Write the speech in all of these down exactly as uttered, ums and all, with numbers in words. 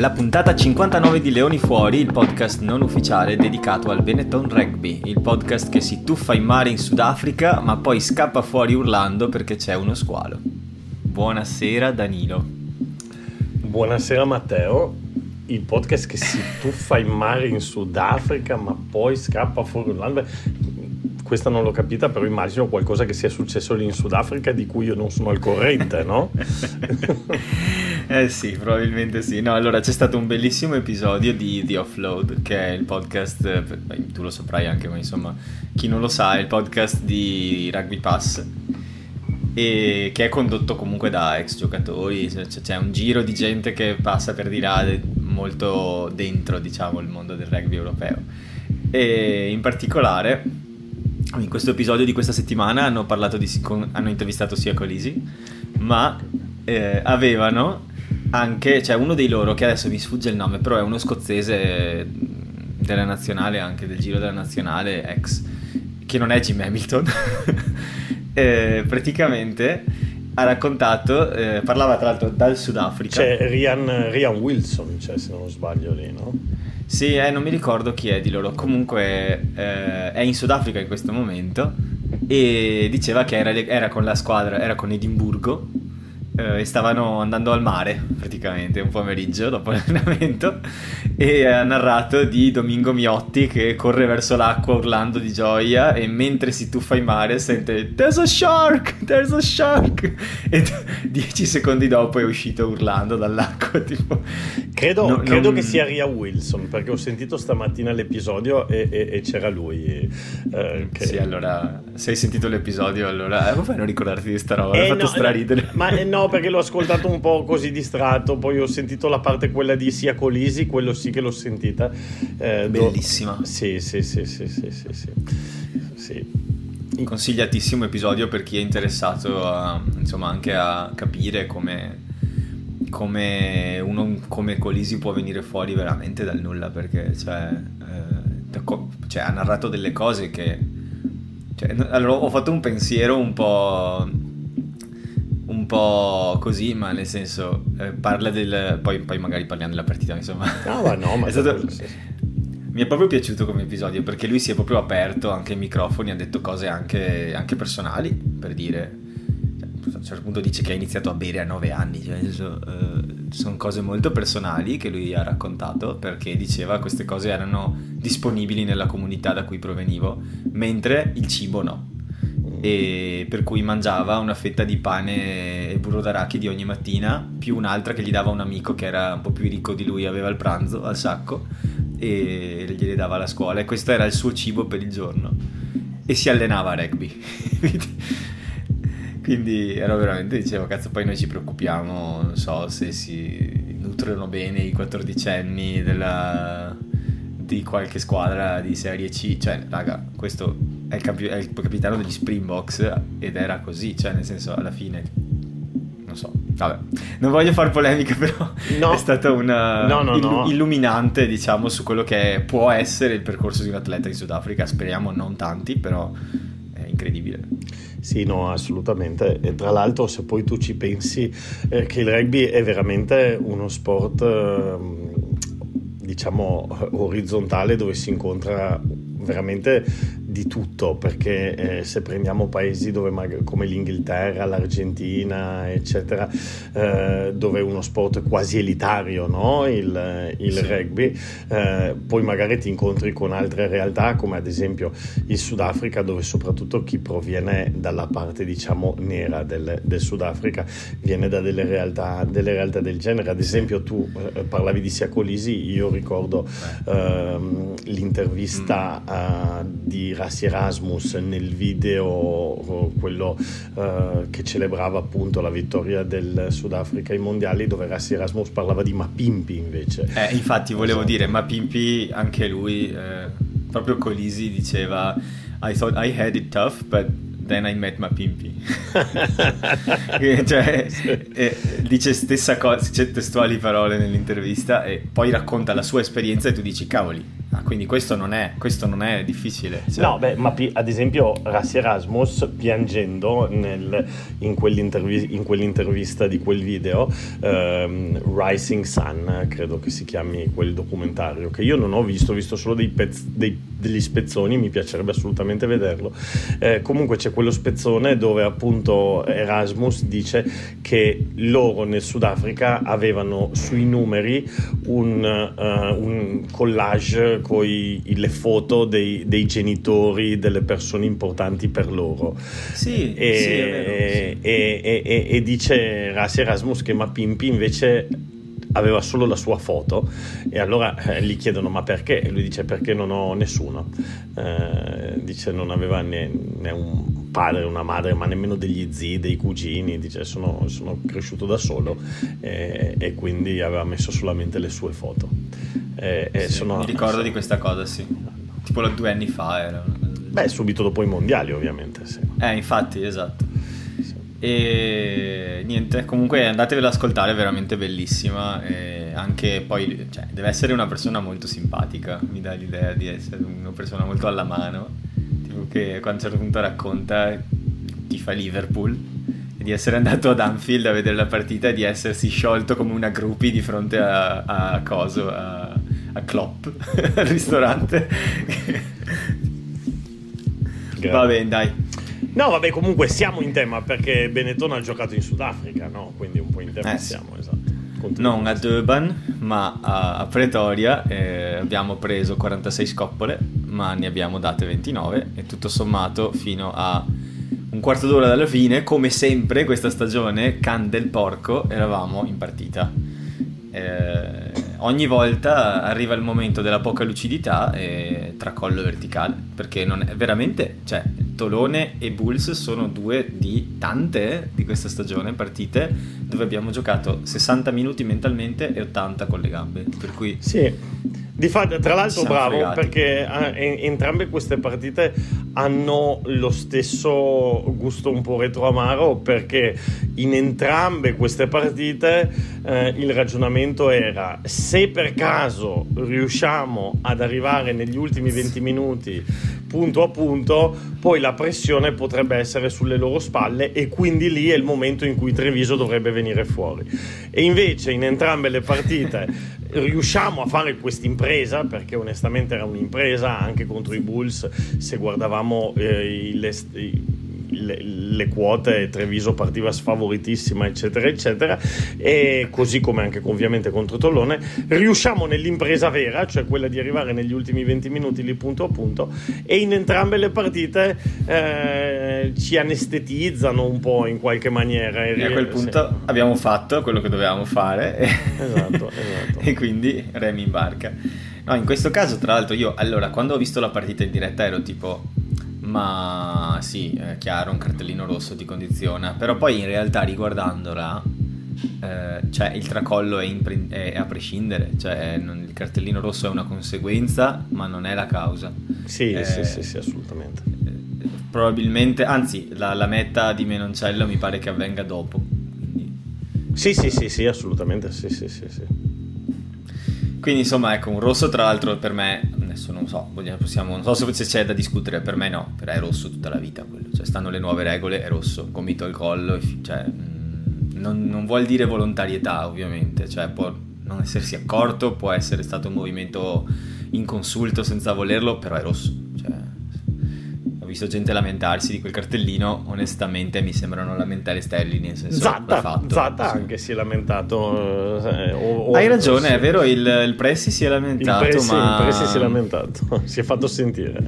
La puntata cinquantanove di Leoni Fuori, il podcast non ufficiale dedicato al Benetton Rugby, il podcast che si tuffa in mare in Sudafrica ma poi scappa fuori urlando perché c'è uno squalo. Buonasera Danilo. Buonasera Matteo, il podcast che si tuffa in mare in Sudafrica ma poi scappa fuori urlando. Questa non l'ho capita, però immagino qualcosa che sia successo lì in Sudafrica di cui io non sono al corrente, no? Eh sì, probabilmente sì. No, allora c'è stato un bellissimo episodio di The Offload, che è il podcast, beh, tu lo saprai anche, ma insomma chi non lo sa, è il podcast di Rugby Pass, e che è condotto comunque da ex giocatori, cioè, c'è un giro di gente che passa per di là, molto dentro, diciamo, il mondo del rugby europeo. E in particolare in questo episodio di questa settimana hanno parlato di hanno intervistato Siya Kolisi, ma eh, avevano anche, cioè uno dei loro che adesso mi sfugge il nome, però è uno scozzese della nazionale, anche del giro della nazionale ex, che non è Jim Hamilton. eh, praticamente ha raccontato, eh, parlava tra l'altro dal Sudafrica, c'è Rian, Rian Wilson, cioè, se non sbaglio lì, no? Sì, eh, non mi ricordo chi è di loro, comunque eh, è in Sudafrica in questo momento e diceva che era, era con la squadra, era con Edimburgo eh, e stavano andando al mare praticamente un pomeriggio dopo l'allenamento, e ha narrato di Domingo Miotti che corre verso l'acqua urlando di gioia e mentre si tuffa in mare sente "There's a shark! There's a shark!" e dieci secondi dopo è uscito urlando dall'acqua, tipo... Credo, no, credo non... che sia Ria Wilson, perché ho sentito stamattina l'episodio e, e, e c'era lui. E, uh, che... Sì, allora, se hai sentito l'episodio, allora, eh, come fai a non ricordarti di sta roba? Eh, L'ha fatto no, straridere. Ma eh, no, perché l'ho ascoltato un po' così distratto, poi ho sentito la parte quella di Siya Kolisi, quello sì che l'ho sentita. Eh, Bellissima. Do... Sì, sì, sì, sì, sì, sì, sì, sì. Consigliatissimo episodio per chi è interessato a, insomma, anche a capire come... come uno come Kolisi può venire fuori veramente dal nulla, perché cioè, eh, cioè ha narrato delle cose che cioè, allora ho fatto un pensiero un po' un po' così, ma nel senso eh, parla del poi, poi magari parliamo della partita, insomma. No, ma no, ma è stato... mi è proprio piaciuto come episodio perché lui si è proprio aperto anche ai microfoni, ha detto cose anche, anche personali, per dire. A un certo punto dice che ha iniziato a bere a nove anni, cioè, uh, sono cose molto personali che lui ha raccontato, perché diceva queste cose erano disponibili nella comunità da cui provenivo, mentre il cibo no, e per cui mangiava una fetta di pane e burro d'arachidi ogni mattina, più un'altra che gli dava un amico che era un po' più ricco di lui, aveva il pranzo al sacco e gliele dava alla scuola, e questo era il suo cibo per il giorno, e si allenava a rugby. Quindi ero veramente, dicevo, cazzo, poi noi ci preoccupiamo, non so, se si nutrono bene i quattordicenni della, di qualche squadra di serie C, cioè raga, questo è il, campi- è il capitano degli Springboks ed era così, cioè nel senso alla fine, non so, vabbè, non voglio far polemica, però no. È stata una no, no, illu- no. illuminante, diciamo, su quello che può essere il percorso di un atleta in Sudafrica, speriamo non tanti, però è incredibile. Sì, no, assolutamente. E tra l'altro, se poi tu ci pensi, eh, che il rugby è veramente uno sport, eh, diciamo, orizzontale, dove si incontra veramente di tutto, perché eh, se prendiamo paesi dove mag- come l'Inghilterra, l'Argentina, eccetera, eh, dove uno sport è quasi elitario, no? il, il sì. Rugby, eh, poi magari ti incontri con altre realtà come ad esempio il Sudafrica, dove soprattutto chi proviene dalla parte, diciamo, nera del, del Sudafrica viene da delle realtà, delle realtà del genere. Ad esempio tu eh, parlavi di Siya Kolisi, io ricordo eh, l'intervista mm. eh, di Rassie Erasmus nel video, quello eh, che celebrava appunto la vittoria del Sudafrica ai mondiali, dove Rassie Erasmus parlava di Mapimpi invece. Eh, infatti volevo dire, Mapimpi anche lui, eh, proprio Kolisi diceva "I thought I had it tough, but Then I Met Mapimpi. Cioè, eh, dice stessa cosa, c'è testuali parole nell'intervista, e poi racconta la sua esperienza e tu dici cavoli, ah, quindi questo non è, questo non è difficile, cioè... No, beh, ma ad esempio Rassie Erasmus, piangendo nel, in, quell'intervi- in quell'intervista di quel video, ehm, Rising Sun credo che si chiami quel documentario, che io non ho visto, ho visto solo dei pezz- dei, degli spezzoni, mi piacerebbe assolutamente vederlo. Eh, comunque c'è quello spezzone dove appunto Erasmus dice che loro nel Sudafrica avevano sui numeri un, uh, un collage con le foto dei, dei genitori, delle persone importanti per loro. Sì, e, sì, è vero, sì. E, e, e, e dice Rassie Erasmus che Mapimpi invece aveva solo la sua foto, e allora eh, gli chiedono ma perché, e lui dice perché non ho nessuno, eh, dice non aveva né, né un padre, una madre, ma nemmeno degli zii, dei cugini, dice sono, sono cresciuto da solo, eh, e quindi aveva messo solamente le sue foto, eh, sì, e sono, mi ricordo eh, di questa cosa, sì, tipo due anni fa era. Beh, subito dopo i mondiali ovviamente, sì. Eh, infatti, esatto. E niente, comunque andatevela ad ascoltare, è veramente bellissima, e anche poi, cioè, deve essere una persona molto simpatica, mi dà l'idea di essere una persona molto alla mano, tipo che a un certo punto racconta chi fa Liverpool, e di essere andato ad Anfield a vedere la partita e di essersi sciolto come una groupie di fronte a, a coso, a, a Klopp al ristorante. Okay. Va bene, dai. No, vabbè, comunque siamo in tema perché Benetton ha giocato in Sudafrica, no? Quindi un po' in tema eh, siamo, sì. Esatto. Continuiamo. Non a Durban, ma a, a Pretoria, eh, abbiamo preso quarantasei scoppole, ma ne abbiamo date ventinove, e tutto sommato fino a un quarto d'ora dalla fine, come sempre questa stagione, can del porco, eravamo in partita. Eh, ogni volta arriva il momento della poca lucidità e tracollo verticale, perché non è veramente, cioè Tolone e Bulls sono due di tante di questa stagione partite dove abbiamo giocato sessanta minuti mentalmente e ottanta con le gambe, per cui sì. Di fatto, tra l'altro bravo, fregati. Perché entrambe queste partite hanno lo stesso gusto un po' retroamaro, perché in entrambe queste partite eh, il ragionamento era: se per caso riusciamo ad arrivare negli ultimi venti minuti punto a punto, poi la pressione potrebbe essere sulle loro spalle, e quindi lì è il momento in cui Treviso dovrebbe venire fuori. E invece in entrambe le partite riusciamo a fare quest'impresa, perché onestamente era un'impresa anche contro i Bulls. Se guardavamo eh, le, le, le quote, Treviso partiva sfavoritissima, eccetera eccetera, e così come anche ovviamente contro Tolone riusciamo nell'impresa vera, cioè quella di arrivare negli ultimi venti minuti lì punto a punto, e in entrambe le partite eh, ci anestetizzano un po' in qualche maniera, e, e a quel punto sì. Abbiamo fatto quello che dovevamo fare, esatto, esatto. E quindi Remy in barca. No, in questo caso tra l'altro io, allora, quando ho visto la partita in diretta ero tipo ma sì, è chiaro, un cartellino rosso ti condiziona, però poi in realtà riguardandola eh, cioè il tracollo è, pre- è a prescindere, cioè non, il cartellino rosso è una conseguenza ma non è la causa. Sì, eh, sì, sì, sì, assolutamente. Eh, probabilmente, anzi la, la meta di Menoncello mi pare che avvenga dopo. Quindi... Sì, sì, sì, sì, assolutamente, sì, sì, sì, sì. Quindi insomma, ecco, un rosso tra l'altro per me, adesso non so, vogliamo, possiamo, non so se c'è da discutere, per me no, per me è rosso tutta la vita quello, cioè stanno le nuove regole, è rosso, gomito al collo, cioè non, non vuol dire volontarietà ovviamente, cioè può non essersi accorto, può essere stato un movimento inconsulto senza volerlo, però è rosso, cioè ho visto gente lamentarsi di quel cartellino, onestamente mi sembrano lamentare sterili, nel senso Zatta, fatto, Zatta sì. Anche si è lamentato eh, o, hai o, ragione, sì. È vero, il, il Pressi si è lamentato, il Pressi, ma... il Pressi si è lamentato, si è fatto sentire,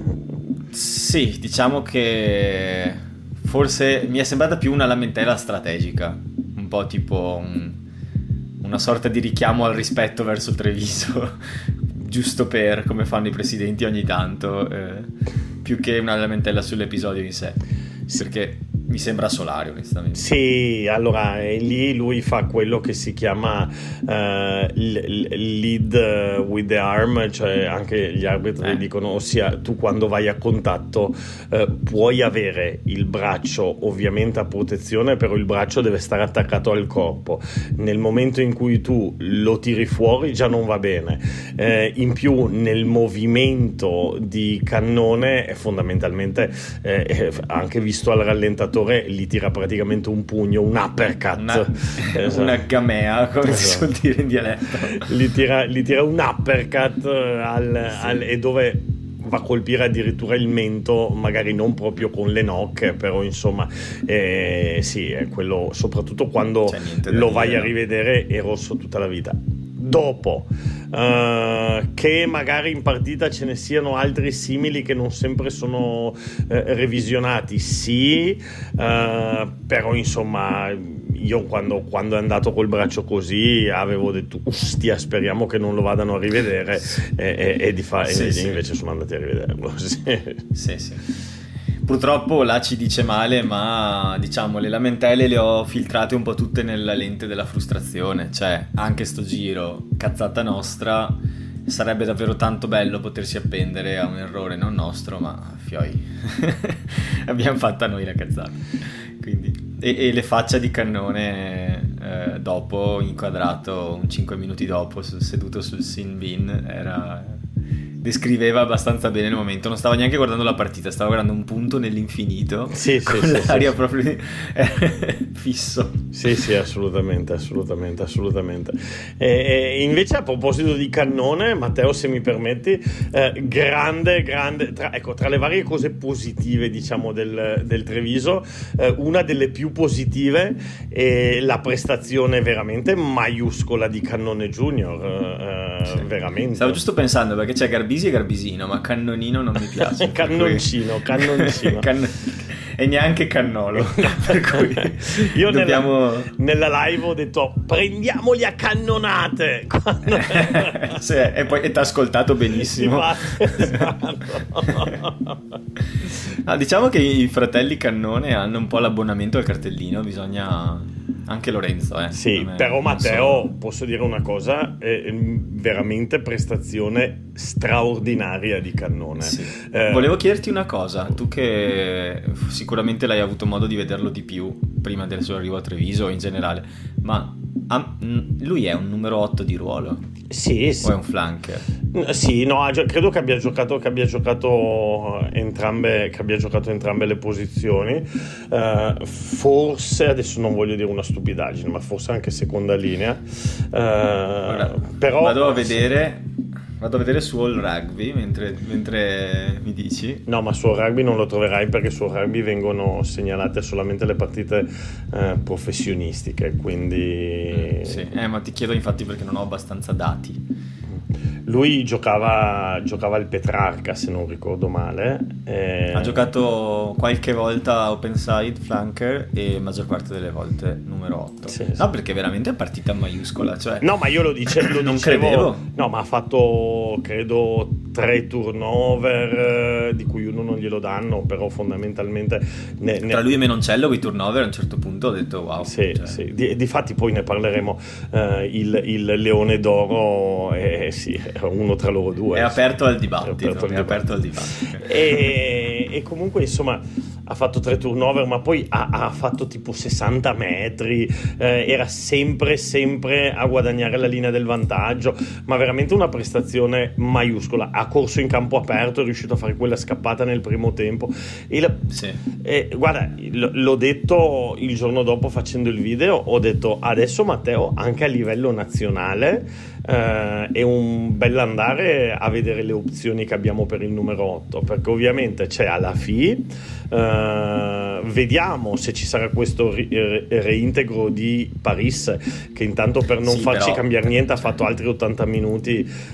sì, diciamo che forse mi è sembrata più una lamentela strategica, un po' tipo un, una sorta di richiamo al rispetto verso Treviso giusto per, come fanno i presidenti ogni tanto, eh, più che una lamentela sull'episodio in sé, sì. Perché Mi sembra Solari, onestamente. Sì, allora lì lui fa quello che si chiama uh, lead with the arm, cioè anche gli arbitri eh. dicono, ossia tu quando vai a contatto uh, puoi avere il braccio ovviamente a protezione, però il braccio deve stare attaccato al corpo. Nel momento in cui tu lo tiri fuori già non va bene, eh, in più nel movimento di Cannone è fondamentalmente eh, anche visto al rallentatore, gli tira praticamente un pugno, un uppercut, una, esatto. una gamea, come esatto. si suol dire in dialetto, gli tira, gli tira un uppercut al, sì. al, e dove va a colpire addirittura il mento, magari non proprio con le nocche, però insomma eh, sì, è quello, soprattutto quando lo vai dire, a rivedere è rosso tutta la vita. Dopo uh, che magari in partita ce ne siano altri simili che non sempre sono uh, revisionati, sì, uh, però insomma io quando, quando è andato col braccio così avevo detto ustia, speriamo che non lo vadano a rivedere, e, e, e, di fa- sì, e sì. invece sono andati a rivederlo. sì sì, sì. Purtroppo là ci dice male, ma diciamo le lamentele le ho filtrate un po' tutte nella lente della frustrazione, cioè anche sto giro, cazzata nostra, sarebbe davvero tanto bello potersi appendere a un errore non nostro, ma fioi, abbiamo fatta noi la cazzata. Quindi, e, e le faccia di Cannone eh, dopo, inquadrato un cinque minuti dopo, seduto sul sin bin, era... descriveva abbastanza bene il momento, non stava neanche guardando la partita, stava guardando un punto nell'infinito, sì, con sì, l'aria sì, proprio sì. fisso. Sì, sì, assolutamente, assolutamente, assolutamente. E, e invece a proposito di Cannone, Matteo, se mi permetti, eh, grande, grande, tra, ecco, tra le varie cose positive, diciamo, del, del Treviso, eh, una delle più positive è la prestazione veramente maiuscola di Cannone Junior, eh, sì. veramente. Stavo giusto pensando, perché c'è Garbisi e Garbisino, ma Cannonino non mi piace. Cannoncino, cui... cannoncino. Can... E neanche Cannolo. Per cui io dobbiamo... nella, nella live ho detto prendiamoli a cannonate. Quando... sì, e poi ti ha ascoltato benissimo. Ah, diciamo che i fratelli Cannone hanno un po' l'abbonamento al cartellino, bisogna... anche Lorenzo eh, sì, me, però Matteo so. posso dire una cosa, eh, veramente prestazione straordinaria di Cannone. sì. eh, volevo chiederti una cosa, tu che sicuramente l'hai avuto modo di vederlo di più prima del suo arrivo a Treviso in generale, ma ah, lui è un numero otto di ruolo? Sì, sì. O è un flanker? Sì, no, credo che abbia giocato, che abbia giocato entrambe, che abbia giocato entrambe le posizioni. Uh, forse, adesso non voglio dire una stupidaggine, ma forse anche seconda linea. Uh, Ora, però vado a vedere. Vado a vedere Suol Rugby mentre, mentre mi dici. No, ma Suol Rugby non lo troverai, perché Suol Rugby vengono segnalate solamente le partite eh, professionistiche, quindi... Mm, sì, eh, ma ti chiedo infatti perché non ho abbastanza dati. Lui giocava giocava il Petrarca, se non ricordo male. E... ha giocato qualche volta open side, flanker, e maggior parte delle volte numero otto. Sì, no, sì. Perché veramente è partita maiuscola. Cioè... no, ma io lo dicevo. non dicevo, credevo. No, ma ha fatto, credo, tre turnover, eh, di cui uno non glielo danno, però fondamentalmente... Ne, ne... tra lui e Menoncello quei turnover a un certo punto ho detto wow. Sì, cioè... sì. Di, difatti poi ne parleremo. Eh, il, il Leone d'Oro è... sì, uno tra loro due. È aperto al dibattito. È aperto, no? Al, è dibattito. Aperto al dibattito. E, e comunque, insomma, ha fatto tre turnover, ma poi ha, ha fatto tipo sessanta metri. Eh, era sempre, sempre a guadagnare la linea del vantaggio. Ma veramente una prestazione maiuscola. Ha corso in campo aperto, è riuscito a fare quella scappata nel primo tempo. E la, sì. eh, guarda, l- l'ho detto il giorno dopo facendo il video. Ho detto adesso, Matteo, anche a livello nazionale, eh, è un bell'andare a vedere le opzioni che abbiamo per il numero otto, perché ovviamente c'è Alafi, eh, vediamo se ci sarà questo re- reintegro di Paris, che intanto per non sì, farci però, cambiare niente ha fatto altri ottanta minuti. Eh.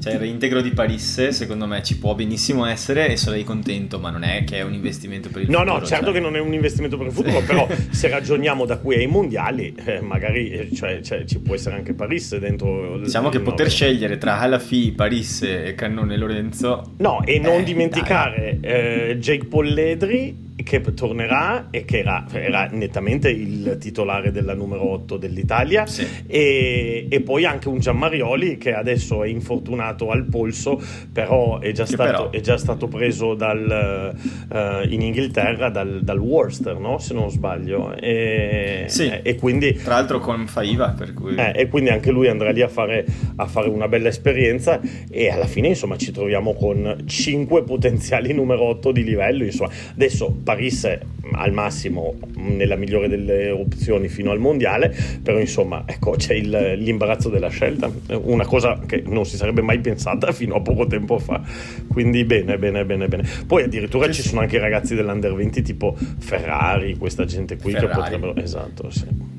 Cioè il reintegro di Paris secondo me ci può benissimo essere e sarei contento, ma non è che è un investimento per il no, futuro. No no, certo, cioè... che non è un investimento per il futuro, sì. Però se ragioniamo da qui ai mondiali, eh, magari cioè, cioè, ci può essere anche Paris dentro. Diciamo che poter scegliere tra Alafi, Paris e Cannone Lorenzo. No, e non eh, dimenticare eh, Jake Polledri, che tornerà e che era, era nettamente il titolare della numero otto dell'Italia, sì. e, e poi anche un Giammarioli che adesso è infortunato al polso, però è già che stato però... è già stato preso dal uh, in Inghilterra dal, dal Worcester, no? Se non sbaglio, e, sì. eh, e quindi tra l'altro con Faiva, per cui eh, e quindi anche lui andrà lì a fare a fare una bella esperienza, e alla fine insomma ci troviamo con cinque potenziali numero otto di livello, insomma. Adesso Parisse al massimo nella migliore delle opzioni fino al mondiale, però insomma ecco c'è il, l'imbarazzo della scelta, una cosa che non si sarebbe mai pensata fino a poco tempo fa, quindi bene bene bene bene. Poi addirittura sì, ci sì. sono anche i ragazzi dell'Under venti tipo Ferrari, questa gente qui Ferrari. che potrebbero esatto sì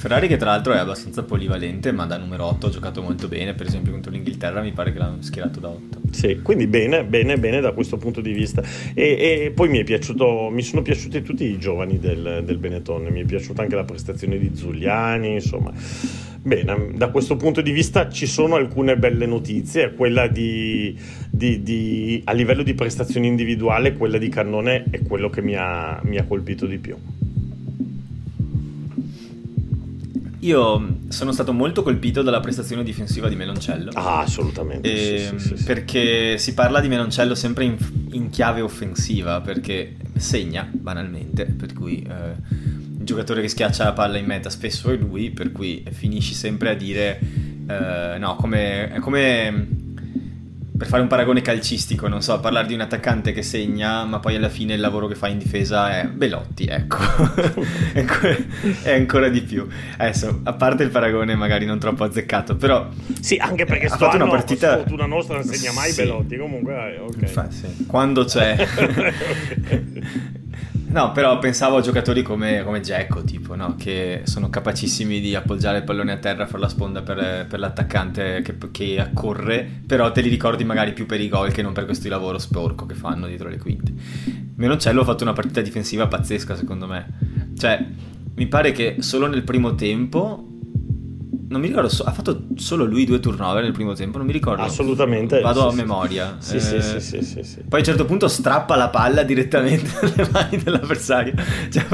Ferrari, che tra l'altro è abbastanza polivalente, ma da numero otto ha giocato molto bene, per esempio contro l'Inghilterra mi pare che l'hanno schierato da otto. Sì, quindi bene, bene, bene da questo punto di vista. E, e poi mi è piaciuto, mi sono piaciuti tutti i giovani del, del Benetton, mi è piaciuta anche la prestazione di Zuliani, insomma. Bene, da questo punto di vista ci sono alcune belle notizie, quella di, di, di a livello di prestazione individuale, quella di Cannone è quello che mi ha, mi ha colpito di più. Io sono stato molto colpito dalla prestazione difensiva di Menoncello. Ah, assolutamente. Sì, sì, sì, perché sì. si parla di Menoncello sempre in, in chiave offensiva, perché segna banalmente, per cui eh, il giocatore che schiaccia la palla in meta spesso è lui, per cui finisci sempre a dire eh, no, come, come per fare un paragone calcistico, non so, parlare di un attaccante che segna, ma poi alla fine il lavoro che fa in difesa è Belotti, ecco, è ancora di più. Adesso, a parte il paragone magari non troppo azzeccato, però... Sì, anche perché eh, sto anno, una partita... sfortuna nostra, non segna mai sì. Belotti, comunque... Okay. Infatti, sì. Quando c'è... No, però pensavo a giocatori come, come Dzeko, tipo, no? Che sono capacissimi di appoggiare il pallone a terra, far la sponda per, per l'attaccante che, che accorre, però te li ricordi magari più per i gol che non per questo lavoro sporco che fanno dietro le quinte. Menoncello ha fatto una partita difensiva pazzesca, secondo me. Cioè, mi pare che solo nel primo tempo... Non mi ricordo, ha fatto solo lui due turnover nel primo tempo, non mi ricordo. Assolutamente. Vado sì, a sì, memoria. Sì, eh, sì, sì, sì, sì, sì. Poi a un certo punto strappa la palla direttamente dalle mani dell'avversario. Cioè,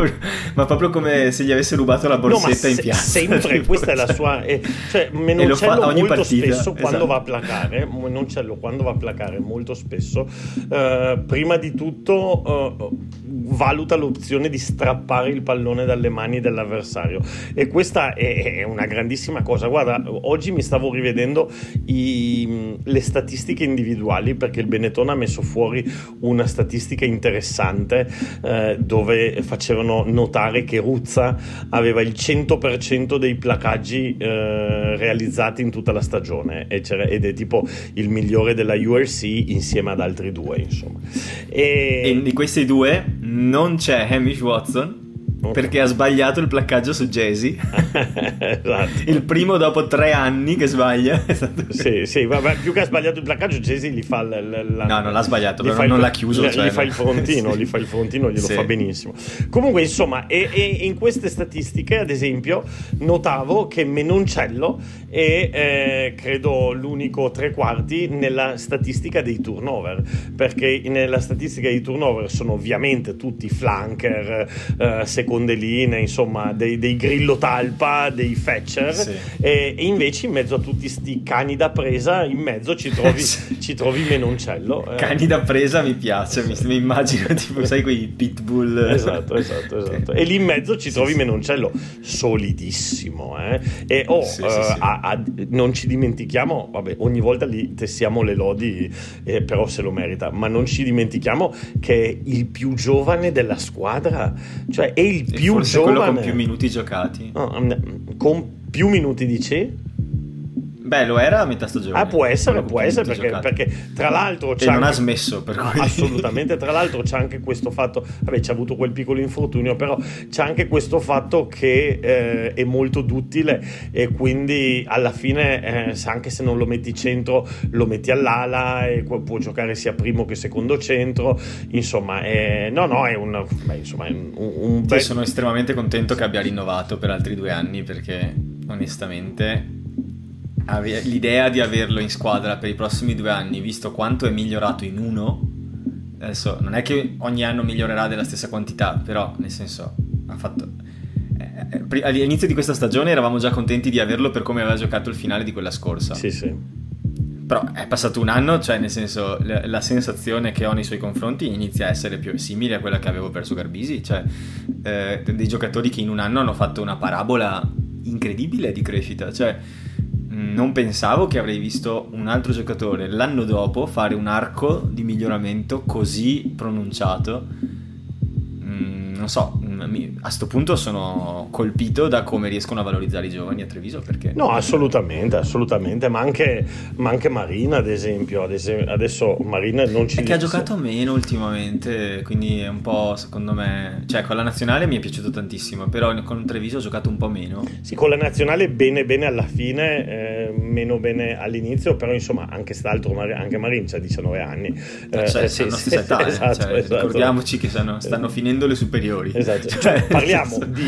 ma proprio come se gli avesse rubato la borsetta no, in piazza. Se, sempre, questa è la sua... Eh, cioè, Menoncello lo fa ogni molto partita, spesso esatto. quando va a placare, Menoncello quando va a placare molto spesso, eh, prima di tutto eh, valuta l'opzione di strappare il pallone dalle mani dell'avversario. E questa è, è una grandissima cosa. Guarda, oggi mi stavo rivedendo i, le statistiche individuali, perché il Benetton ha messo fuori una statistica interessante eh, dove facevano notare che Ruzza aveva il cento per cento dei placaggi eh, realizzati in tutta la stagione, e ed è tipo il migliore della U R C insieme ad altri due, insomma. E, e di questi due non c'è Hamish Watson, perché ha sbagliato il placcaggio su Jesi. Esatto. Il primo dopo tre anni che sbaglia. Sì, sì, vabbè, più che ha sbagliato il placcaggio, Jesi gli fa la, la, no, non l'ha sbagliato, però non il, l'ha chiuso, gli, cioè, gli fa il frontino, sì. gli fa il frontino, glielo sì. fa benissimo. Comunque, insomma, e, e in queste statistiche, ad esempio, notavo che Menoncello è eh, credo l'unico tre quarti nella statistica dei turnover, perché nella statistica dei turnover sono ovviamente tutti flanker, eh, secondo linee, insomma, dei, dei Grillo Talpa, dei Fetcher, sì. e, e invece in mezzo a tutti sti cani da presa in mezzo ci trovi ci trovi Menoncello. Eh. Cani da presa mi piace, mi, mi immagino tipo sai quei pitbull. Esatto, esatto, esatto. E lì in mezzo ci sì, trovi sì. Menoncello solidissimo, eh. E oh, sì, eh, sì, sì. A, a, non ci dimentichiamo, vabbè, ogni volta li tessiamo le lodi, eh, però se lo merita, ma non ci dimentichiamo che è il più giovane della squadra, cioè è il più forse giovane, quello con più minuti giocati, no, con più minuti dici? Beh, lo era a metà stagione. Ah, può essere, può essere, perché, perché tra l'altro c'è e non anche... ha smesso, per cui... Assolutamente, tra l'altro c'è anche questo fatto, vabbè, c'è avuto quel piccolo infortunio, però c'è anche questo fatto che eh, è molto duttile, e quindi alla fine eh, anche se non lo metti centro lo metti all'ala, e può giocare sia primo che secondo centro, insomma, eh, no no, è un beh, insomma, è un, un bel... Io sono estremamente contento che abbia rinnovato per altri due anni, perché onestamente l'idea di averlo in squadra per i prossimi due anni, visto quanto è migliorato in uno, adesso non è che ogni anno migliorerà della stessa quantità, però nel senso ha fatto, eh, all'inizio di questa stagione eravamo già contenti di averlo per come aveva giocato il finale di quella scorsa. Sì, sì. Però è passato un anno, cioè nel senso la, la sensazione che ho nei suoi confronti inizia a essere più simile a quella che avevo verso Garbisi, cioè eh, dei giocatori che in un anno hanno fatto una parabola incredibile di crescita, cioè non pensavo che avrei visto un altro giocatore l'anno dopo fare un arco di miglioramento così pronunciato. Mm, non so, a sto punto sono colpito da come riescono a valorizzare i giovani a Treviso, perché no, assolutamente, assolutamente, ma anche, ma anche Marin ad esempio, ad esempio adesso Marin non ci è che ha giocato meno ultimamente, quindi è un po', secondo me, cioè con la nazionale mi è piaciuto tantissimo, però con Treviso ho giocato un po' meno. Sì, con la nazionale bene bene alla fine, eh, meno bene all'inizio, però insomma anche st'altro, anche Marin c'ha diciannove anni, eh, cioè, eh, sì, hanno sì, stessa età, esatto, cioè, esatto. Ricordiamoci che stanno, stanno finendo le superiori, esatto. Cioè, parliamo di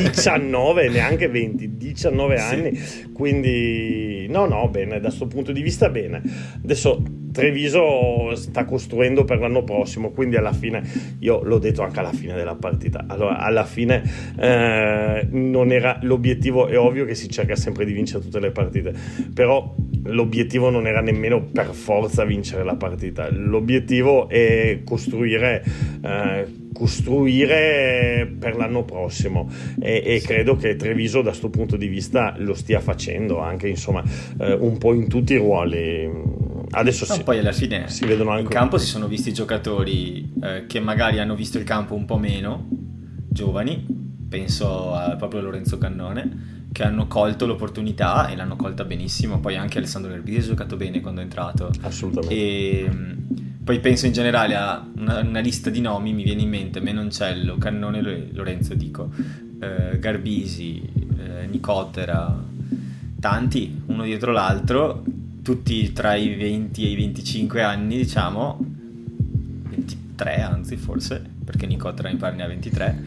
diciannove, neanche venti, diciannove anni, sì. Quindi no, no, bene, da sto punto di vista bene. Adesso Treviso sta costruendo per l'anno prossimo, quindi alla fine, io l'ho detto anche alla fine della partita, allora alla fine eh, non era l'obiettivo, è ovvio che si cerca sempre di vincere tutte le partite, però l'obiettivo non era nemmeno per forza vincere la partita, l'obiettivo è costruire eh, costruire per l'anno prossimo e, e credo che Treviso da sto punto di vista lo stia facendo anche, insomma, eh, un po' in tutti i ruoli adesso. No, si, poi alla fine si vedono anche in campo un... si sono visti giocatori eh, che magari hanno visto il campo un po' meno giovani, penso a proprio Lorenzo Cannone, che hanno colto l'opportunità e l'hanno colta benissimo. Poi anche Alessandro Garbisi ha giocato bene quando è entrato, assolutamente, e poi penso in generale a una, una lista di nomi, mi viene in mente Menoncello, Cannone, Lorenzo dico, eh, Garbisi, eh, Nicotera, tanti, uno dietro l'altro, tutti tra i venti e i venticinque anni, diciamo, ventitré anzi forse, perché Nicotera mi pare ne ha ventitré,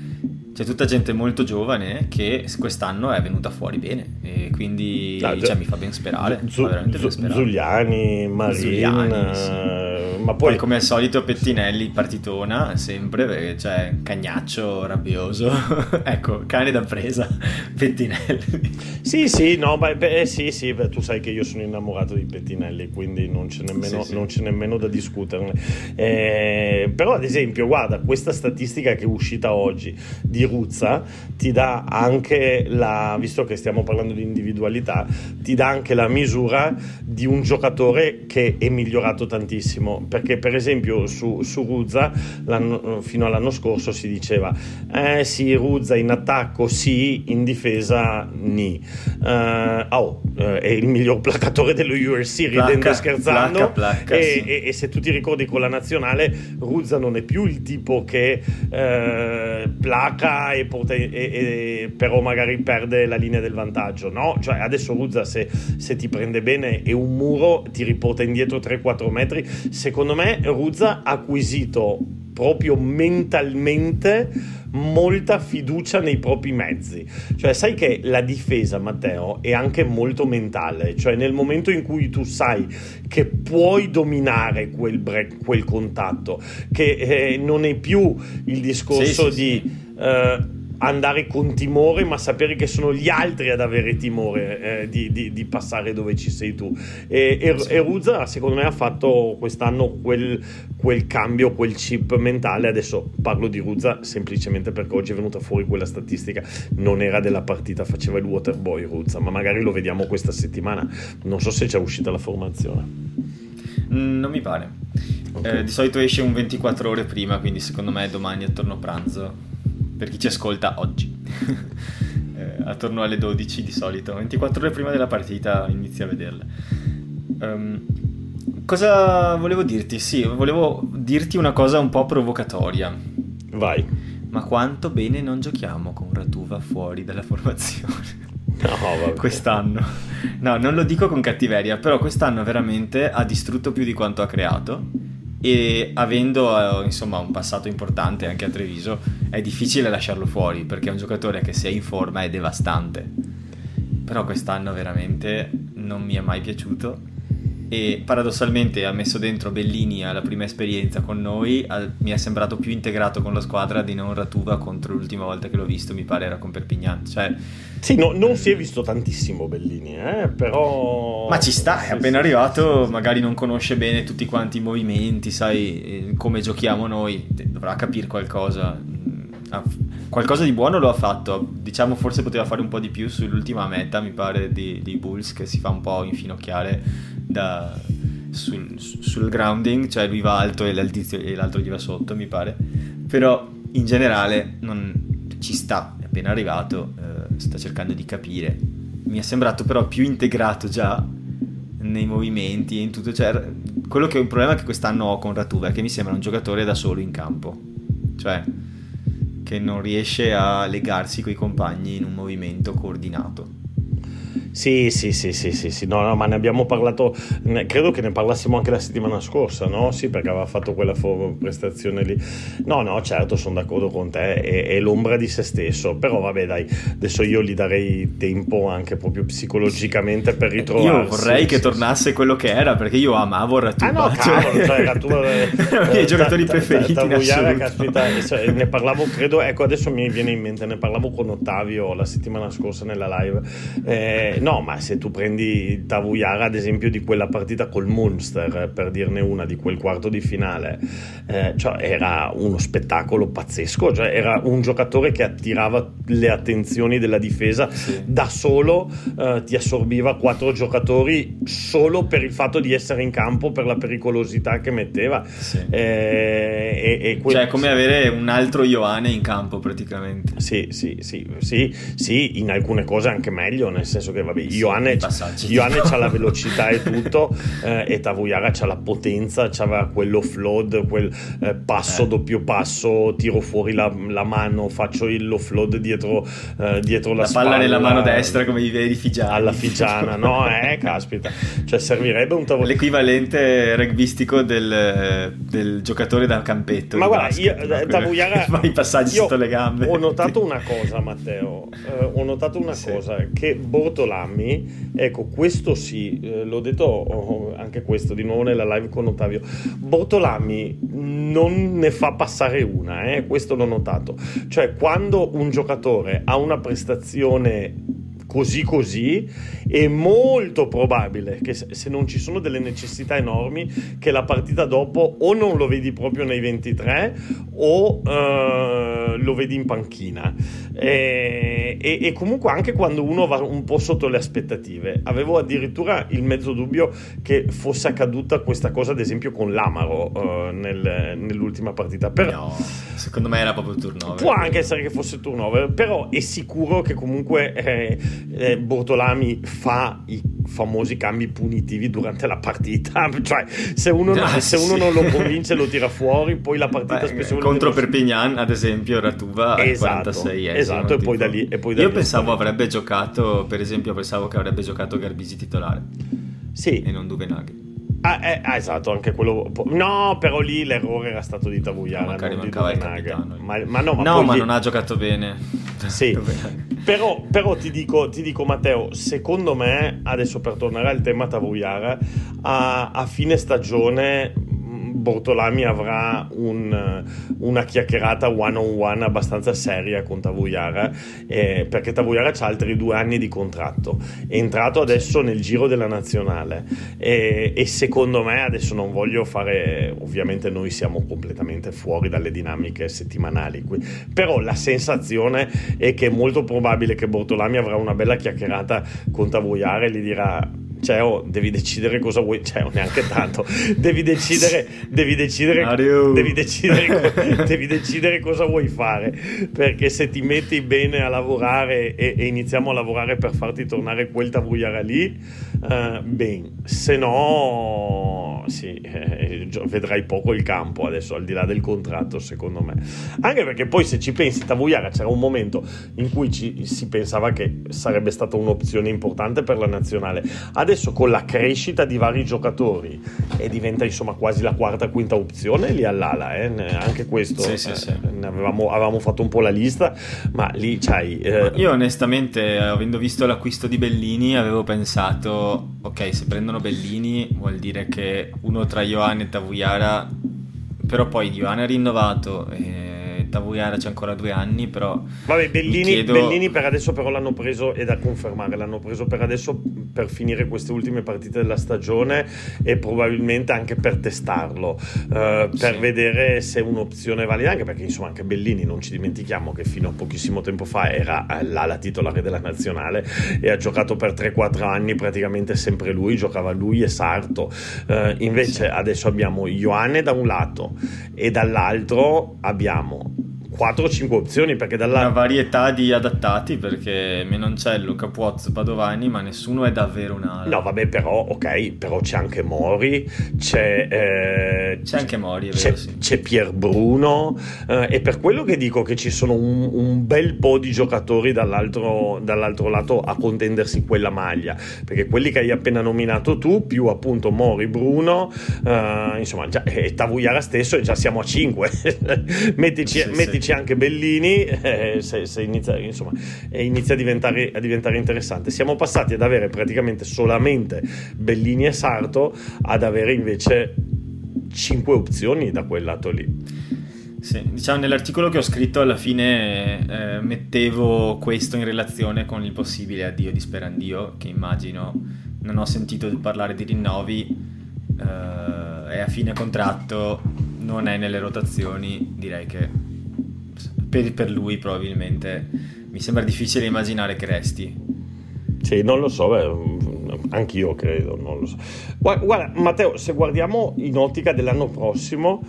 c'è tutta gente molto giovane che quest'anno è venuta fuori bene e quindi no, cioè, mi fa ben sperare, Z- fa Z- ben sperare. Zuliani, Marin, Zuliani, sì. Ma poi... poi come al solito Pettinelli partitona sempre, perché cioè cagnaccio rabbioso ecco, cane da presa Pettinelli. Sì sì, no, beh, beh, sì, sì beh, tu sai che io sono innamorato di Pettinelli, quindi non c'è nemmeno, sì, sì. Non c'è nemmeno da discuterne, eh, però ad esempio guarda questa statistica che è uscita oggi di Ruzza ti dà anche la, visto che stiamo parlando di individualità, ti dà anche la misura di un giocatore che è migliorato tantissimo, perché per esempio su, su Ruzza l'anno, fino all'anno scorso si diceva eh sì Ruzza in attacco sì, in difesa ni, uh, oh, è il miglior placatore dello U R C, placa, ridendo e scherzando, placa, placa, e, sì. e, e se tu ti ricordi con la nazionale Ruzza non è più il tipo che eh, placa E, pote- e, e però magari perde la linea del vantaggio, no? Cioè adesso Ruzza se, se ti prende bene è un muro, ti riporta indietro tre quattro metri. Secondo me Ruzza ha acquisito proprio mentalmente molta fiducia nei propri mezzi, cioè sai che la difesa, Matteo, è anche molto mentale, cioè nel momento in cui tu sai che puoi dominare quel, break, quel contatto, che eh, non è più il discorso sì, sì, di sì. Uh, andare con timore, ma sapere che sono gli altri ad avere timore eh, di, di, di passare dove ci sei tu, e, e, sì. e Ruzza secondo me ha fatto quest'anno quel, quel cambio, quel chip mentale. Adesso parlo di Ruzza semplicemente perché oggi è venuta fuori quella statistica, non era della partita, faceva il waterboy Ruzza, ma magari lo vediamo questa settimana, non so se è già uscita la formazione. Mm, non mi pare, okay. eh, di solito esce un ventiquattro ore prima, quindi secondo me domani attorno a pranzo, per chi ci ascolta oggi eh, attorno alle dodici di solito, ventiquattro ore prima della partita inizia a vederla. Um, cosa volevo dirti? Sì, volevo dirti una cosa un po' provocatoria. Vai. Ma quanto bene non giochiamo con Ratuva fuori dalla formazione. No, vabbè. Quest'anno. No, non lo dico con cattiveria, però quest'anno veramente ha distrutto più di quanto ha creato. E avendo insomma un passato importante anche a Treviso è difficile lasciarlo fuori, perché è un giocatore che se è in forma è devastante, però quest'anno veramente non mi è mai piaciuto e paradossalmente ha messo dentro Bellini alla prima esperienza con noi, al, mi è sembrato più integrato con la squadra di non Ratuva, contro l'ultima volta che l'ho visto mi pare era con Perpignan, cioè sì, no, non si è visto tantissimo Bellini, eh, però ma ci sta, è appena arrivato, magari non conosce bene tutti quanti i movimenti, sai come giochiamo noi, dovrà capire qualcosa. Ah, qualcosa di buono lo ha fatto, diciamo forse poteva fare un po' di più sull'ultima meta, mi pare, di, di Bulls, che si fa un po' infinocchiare da, sul, sul grounding, cioè lui va alto e l'altro, e l'altro gli va sotto, mi pare, però in generale non ci sta, è appena arrivato, eh, sta cercando di capire, mi è sembrato però più integrato già nei movimenti e in tutto, cioè, quello che è un problema che quest'anno ho con Ratuva è che mi sembra un giocatore da solo in campo, cioè che non riesce a legarsi coi compagni in un movimento coordinato. Sì, sì, sì, sì, sì, sì. No, no, ma ne abbiamo parlato, ne, credo che ne parlassimo anche la settimana scorsa, no? Sì, perché aveva fatto quella for- prestazione lì. No, no, certo, sono d'accordo con te, è, è l'ombra di se stesso, però vabbè, dai, adesso io gli darei tempo anche proprio psicologicamente per ritrovarsi. Io vorrei sì, che sì, tornasse sì, quello che era, perché io amavo Ratuva. Ah no, cavolo, cioè, cioè Ratuva i miei giocatori preferiti in assoluto. Caspita, ne parlavo, credo, ecco, adesso mi viene in mente, ne parlavo con Ottavio la settimana scorsa nella live, eh, no, ma se tu prendi Tavuyara ad esempio di quella partita col Munster, per dirne una, di quel quarto di finale, eh, cioè era uno spettacolo pazzesco, cioè era un giocatore che attirava le attenzioni della difesa, sì, da solo, eh, ti assorbiva quattro giocatori solo per il fatto di essere in campo, per la pericolosità che metteva, sì, eh, e, e que- cioè è come avere un altro Ioane in campo praticamente, sì, sì, sì, sì, sì, in alcune cose anche meglio, nel senso che vabbè, Ioane c'ha la velocità e tutto, eh, e Tavuyara c'ha la potenza, c'aveva quello flood, quel eh, passo, eh. doppio passo, tiro fuori la, la mano, faccio il lo flood dietro, eh, dietro la, la spalla, la palla nella mano destra come gli vedi Figiani, alla Figiana, no, eh, caspita, cioè servirebbe un tavolo, l'equivalente rugbyistico del, del giocatore da campetto, ma guarda, basket, io, no? Tavuyara fa i passaggi sotto le gambe. Ho notato una cosa, Matteo, eh, ho notato una sì. cosa, che Bortolami, ecco, questo sì, eh, l'ho detto, oh, anche questo di nuovo nella live con Ottavio, Bortolami non ne fa passare una, eh, questo l'ho notato, cioè quando un giocatore ha una prestazione così così è molto probabile che, se non ci sono delle necessità enormi, che la partita dopo o non lo vedi proprio nei ventitré o eh, lo vedi in panchina, e, e, e comunque anche quando uno va un po' sotto le aspettative. Avevo addirittura il mezzo dubbio che fosse accaduta questa cosa ad esempio con l'Amaro eh, nel, nell'ultima partita, però no, secondo me era proprio turnover, può anche essere che fosse turnover, però è sicuro che comunque eh, Eh, Bortolami fa i famosi cambi punitivi durante la partita, cioè se uno, ah, se sì. uno non lo convince lo tira fuori, poi la partita spesso contro Perpignan ad esempio Ratuva al quarantaseiesimo, esatto, e poi da lì, e poi da io lì pensavo avrebbe giocato, per esempio pensavo che avrebbe giocato Garbisi titolare, sì, e non Duvenaghi. Ah, eh, ah esatto, anche quello, no, però lì l'errore era stato di Tavuyara, magari non mancava il capitano, ma, ma no, ma, no, ma gli... non ha giocato bene, sì. Però, però ti dico, ti dico Matteo, secondo me adesso, per tornare al tema Tavuyara, a, a fine stagione Bortolami avrà un, una chiacchierata one on one abbastanza seria con Tavuyara, eh, perché Tavuyara c'ha altri due anni di contratto, è entrato adesso nel giro della nazionale, eh, e secondo me, adesso non voglio fare, ovviamente noi siamo completamente fuori dalle dinamiche settimanali qui, però la sensazione è che è molto probabile che Bortolami avrà una bella chiacchierata con Tavuyara e gli dirà: cioè, oh, devi decidere cosa vuoi, cioè, oh, neanche tanto, devi decidere, devi decidere, devi decidere, devi decidere cosa vuoi fare, perché se ti metti bene a lavorare e, e iniziamo a lavorare per farti tornare quel Tavuyara lì, uh, ben, se no Però sì, eh, vedrai poco il campo adesso, al di là del contratto, secondo me. Anche perché poi, se ci pensi, Tavuyara, c'era un momento in cui ci, si pensava che sarebbe stata un'opzione importante per la nazionale. Adesso, con la crescita di vari giocatori, e diventa insomma quasi la quarta quinta opzione lì all'ala, eh? Anche questo sì, eh, sì, sì. Ne avevamo, avevamo fatto un po' la lista, ma lì c'hai eh... io onestamente, avendo visto l'acquisto di Bellini, avevo pensato, ok, se prendono Bellini vuol dire che uno tra Ioane e Tavuyara, però poi Ioane ha rinnovato e Tavuyara c'è ancora due anni, però vabbè, Bellini, chiedo... Bellini per adesso però l'hanno preso, è da confermare, l'hanno preso per adesso per finire queste ultime partite della stagione e probabilmente anche per testarlo, eh, per sì. vedere se è un'opzione valida, anche perché insomma anche Bellini, non ci dimentichiamo che fino a pochissimo tempo fa era l'ala titolare della nazionale e ha giocato per tre quattro anni praticamente sempre lui, giocava lui e Sarto, eh, invece sì. adesso abbiamo Ioane da un lato e dall'altro abbiamo quattro o cinque opzioni, perché dalla... una varietà di adattati, perché Menoncello, Capuozzo, Padovani, ma nessuno è davvero un'ala. No vabbè, però ok, però c'è anche Mori, c'è eh, c'è anche Mori, è vero, c'è, sì. c'è Pier Bruno, eh, e per quello che dico che ci sono un, un bel po' di giocatori dall'altro, dall'altro lato a contendersi quella maglia, perché quelli che hai appena nominato tu, più appunto Mori, Bruno, eh, insomma già, e Tavuyara stesso, e già siamo a cinque. mettici sì, mettici sì. C'è anche Bellini, eh, se, se inizia, insomma, inizia a diventare, a diventare interessante. Siamo passati ad avere praticamente solamente Bellini e Sarto ad avere invece cinque opzioni da quel lato lì. Sì, diciamo, nell'articolo che ho scritto alla fine eh, mettevo questo in relazione con il possibile addio di Sperandio, che immagino, non ho sentito parlare di rinnovi, eh, è a fine contratto, non è nelle rotazioni, direi che Per, per lui probabilmente mi sembra difficile immaginare che resti. Sì, non lo so, beh, anch'io credo, non lo so. Guarda, guarda Matteo, se guardiamo in ottica dell'anno prossimo,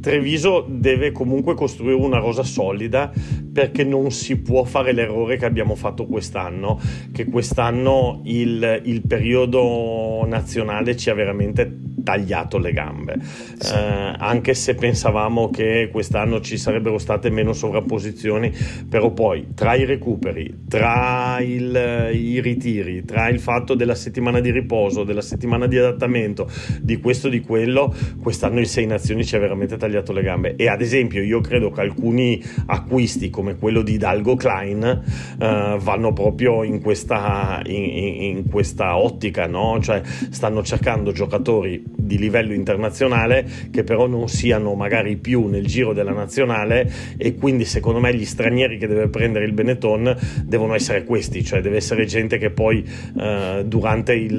Treviso deve comunque costruire una rosa solida, perché non si può fare l'errore che abbiamo fatto quest'anno, che quest'anno il, il periodo nazionale ci ha veramente tagliato le gambe, sì. eh, anche se pensavamo che quest'anno ci sarebbero state meno sovrapposizioni, però poi tra i recuperi, tra il, i ritiri, tra il fatto della settimana di riposo, della settimana di adattamento, di questo, di quello, quest'anno il Sei Nazioni ci ha veramente tagliato le gambe. E ad esempio io credo che alcuni acquisti come quello di Hidalgo Klein eh, vanno proprio in questa, in, in questa ottica, no? Cioè stanno cercando giocatori di livello internazionale che però non siano magari più nel giro della nazionale, e quindi secondo me gli stranieri che deve prendere il Benetton devono essere questi, cioè deve essere gente che poi eh, durante il...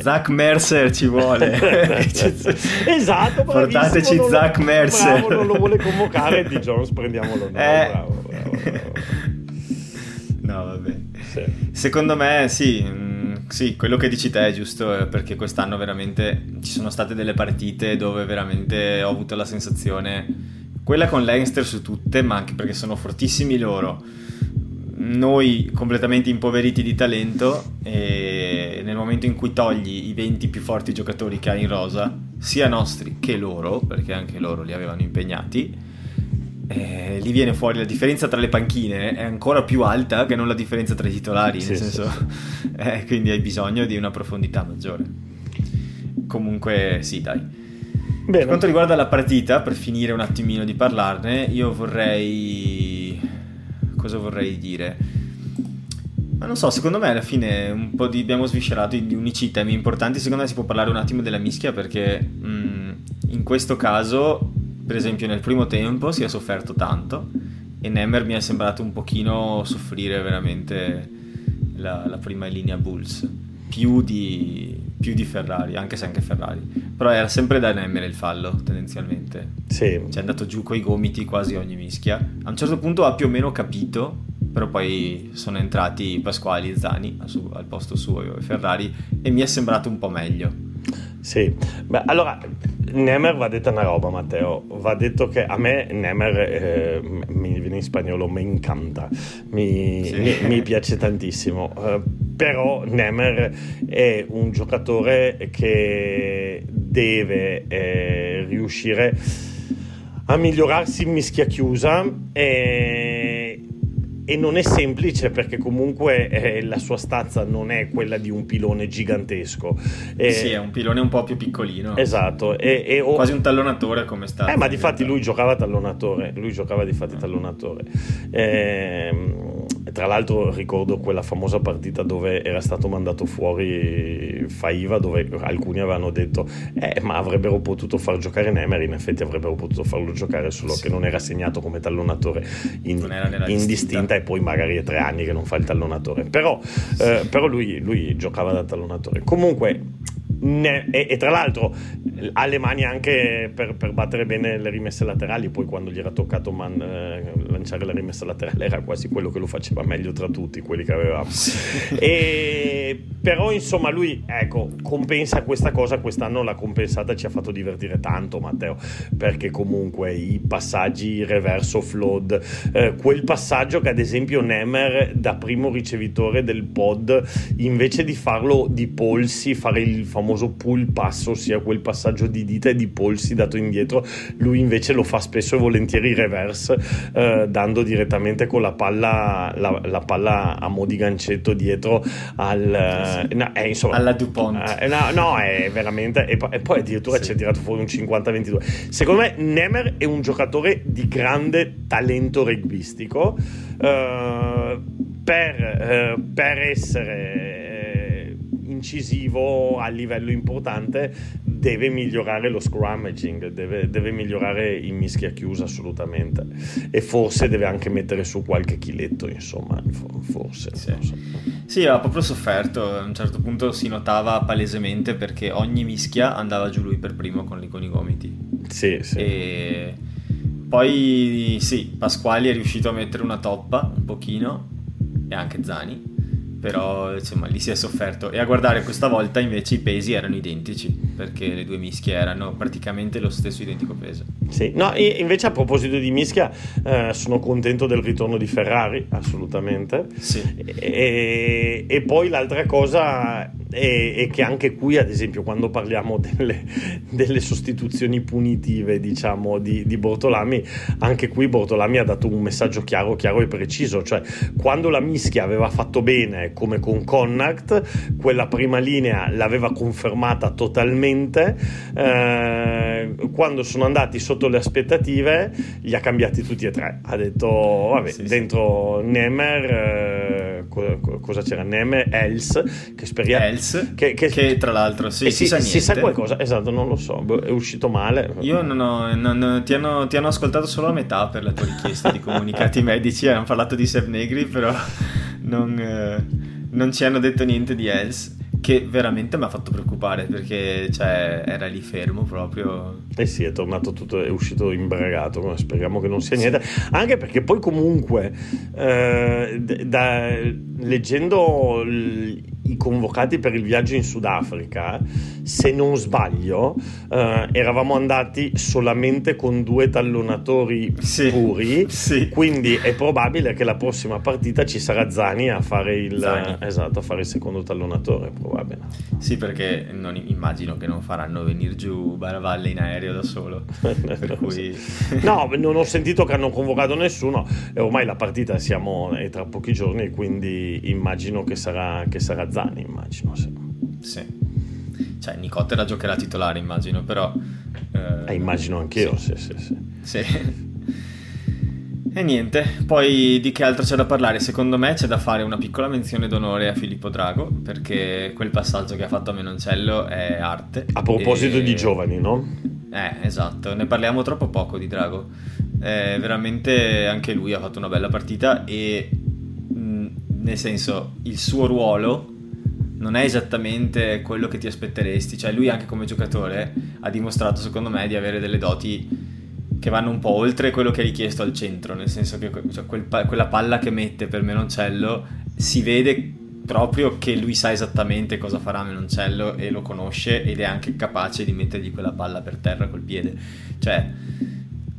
Zack Mercer ci vuole. Esatto, portateci non Zack lo... Mercer. Bravo, non lo vuole convocare Di Jones, prendiamolo. No, eh. bravo, bravo, bravo. No vabbè, sì. Secondo me sì. Sì, quello che dici te è giusto, perché quest'anno veramente ci sono state delle partite dove veramente ho avuto la sensazione, quella con Leinster su tutte, ma anche perché sono fortissimi loro, noi completamente impoveriti di talento, e nel momento in cui togli i venti più forti giocatori che hai in rosa, sia nostri che loro, perché anche loro li avevano impegnati, Eh, lì viene fuori la differenza tra le panchine è ancora più alta che non la differenza tra i titolari, sì, nel senso sì, sì. Eh, quindi hai bisogno di una profondità maggiore. Comunque sì, dai. Bene. Per quanto riguarda la partita, per finire un attimino di parlarne, io vorrei cosa vorrei dire? Ma non so, secondo me alla fine un po' di... abbiamo sviscerato gli unici temi importanti. Secondo me si può parlare un attimo della mischia, perché mh, in questo caso, per esempio, nel primo tempo si è sofferto tanto e Nemmer mi è sembrato un pochino soffrire veramente la, la prima linea Bulls, più di, più di Ferrari, anche se anche Ferrari. Però era sempre da Nemmer il fallo, tendenzialmente. Sì. Ci è andato giù coi gomiti quasi ogni mischia. A un certo punto ha più o meno capito, però poi sono entrati Pasquali e Zani al, suo, al posto suo e Ferrari, e mi è sembrato un po' meglio. Sì, beh, allora Nemmer va detta una roba, Matteo, va detto che a me Nemmer eh, mi viene in spagnolo, me encanta, mi, sì. mi, mi piace tantissimo, eh, però Nemmer è un giocatore che deve eh, riuscire a migliorarsi in mischia chiusa e, e non è semplice, perché comunque eh, la sua stazza non è quella di un pilone gigantesco, eh, sì, è un pilone un po' più piccolino, esatto, e, e o... quasi un tallonatore come stazza, eh, ma difatti lui giocava tallonatore lui giocava difatti ah. tallonatore eh, tra l'altro ricordo quella famosa partita dove era stato mandato fuori Faiva, dove alcuni avevano detto eh, ma avrebbero potuto far giocare Nemmer, in effetti avrebbero potuto farlo giocare, solo sì. che non era segnato come tallonatore in, in distinta, e poi magari è tre anni che non fa il tallonatore, però, sì. eh, però lui, lui giocava da tallonatore comunque. Ne, e, e tra l'altro ha le mani anche per, per battere bene le rimesse laterali, poi quando gli era toccato man, eh, lanciare la rimessa laterale era quasi quello che lo faceva meglio tra tutti quelli che avevamo, sì. e, però insomma lui, ecco, compensa questa cosa, quest'anno l'ha compensata, ci ha fatto divertire tanto Matteo, perché comunque i passaggi reverso flood, eh, quel passaggio che ad esempio Nemmer da primo ricevitore del pod, invece di farlo di polsi, fare il famoso pull pass, ossia quel passaggio di dita e di polsi dato indietro, lui invece lo fa spesso e volentieri reverse, eh, dando direttamente con la palla la, la palla a mo' di gancetto dietro al, sì. no, eh, insomma, alla Dupont, eh, no, no è veramente, e, e poi addirittura sì. ci ha tirato fuori un cinquanta a ventidue. Secondo me Nemmer è un giocatore di grande talento rugbyistico, eh, per, eh, per essere incisivo a livello importante deve migliorare lo scrummaging, deve, deve migliorare in mischia chiusa assolutamente, e forse deve anche mettere su qualche chiletto, insomma, forse sì, so. Sì, ha proprio sofferto, a un certo punto si notava palesemente, perché ogni mischia andava giù lui per primo con, con i gomiti, sì, sì. E poi sì, Pasquali è riuscito a mettere una toppa un pochino, e anche Zani, però insomma lì si è sofferto. E a guardare questa volta invece i pesi erano identici, perché le due mischie erano praticamente lo stesso identico peso. Sì, no, invece a proposito di mischia, eh, sono contento del ritorno di Ferrari, assolutamente, sì. e, e poi l'altra cosa è, è che anche qui, ad esempio, quando parliamo delle, delle sostituzioni punitive, diciamo, di, di Bortolami, anche qui Bortolami ha dato un messaggio chiaro, chiaro e preciso, cioè quando la mischia aveva fatto bene come con Connacht, quella prima linea l'aveva confermata totalmente, eh, quando sono andati sotto le aspettative li ha cambiati tutti e tre, ha detto vabbè, sì, dentro sì. Nemmer, eh, co- co- cosa c'era? Nemmer, Else, che speriamo Else, che, che, che tra l'altro sì, eh, si, si, sa si sa qualcosa, esatto, non lo so, è uscito male, io non ho, non, non, ti, hanno, ti hanno ascoltato solo a metà per la tua richiesta di comunicati medici, hanno parlato di Seb Negri, però Non, eh, non ci hanno detto niente di Else, che veramente mi ha fatto preoccupare, perché cioè, era lì fermo proprio. Eh sì, è tornato tutto, è uscito imbragato, speriamo che non sia niente, sì. Anche perché poi comunque eh, da, leggendo l, i convocati per il viaggio in Sudafrica, se non sbaglio eh, eravamo andati solamente con due tallonatori, sì, puri, sì. Quindi è probabile che la prossima partita ci sarà Zani a fare il, Zani. Esatto, a fare il secondo tallonatore, probabile. Sì, perché non immagino che non faranno venire giù Baravalle in aereo da solo. Per cui... no, non ho sentito che hanno convocato nessuno, e ormai la partita siamo è tra pochi giorni, quindi immagino che sarà, che sarà Zani, immagino, se no. Sì. Cioè Nicotera giocherà titolare, immagino, però eh... Eh, immagino anch'io, sì, sì, sì, sì. Sì. E niente, poi di che altro c'è da parlare? Secondo me c'è da fare una piccola menzione d'onore a Filippo Drago, perché quel passaggio che ha fatto a Menoncello è arte. A proposito e... di giovani, no? Eh, esatto, ne parliamo troppo poco di Drago. Eh, veramente anche lui ha fatto una bella partita, e mh, nel senso, il suo ruolo non è esattamente quello che ti aspetteresti, cioè lui anche come giocatore ha dimostrato, secondo me, di avere delle doti che vanno un po' oltre quello che è richiesto al centro, nel senso che cioè, quel pa- quella palla che mette per Menoncello, si vede proprio che lui sa esattamente cosa farà Menoncello e lo conosce, ed è anche capace di mettergli quella palla per terra col piede, cioè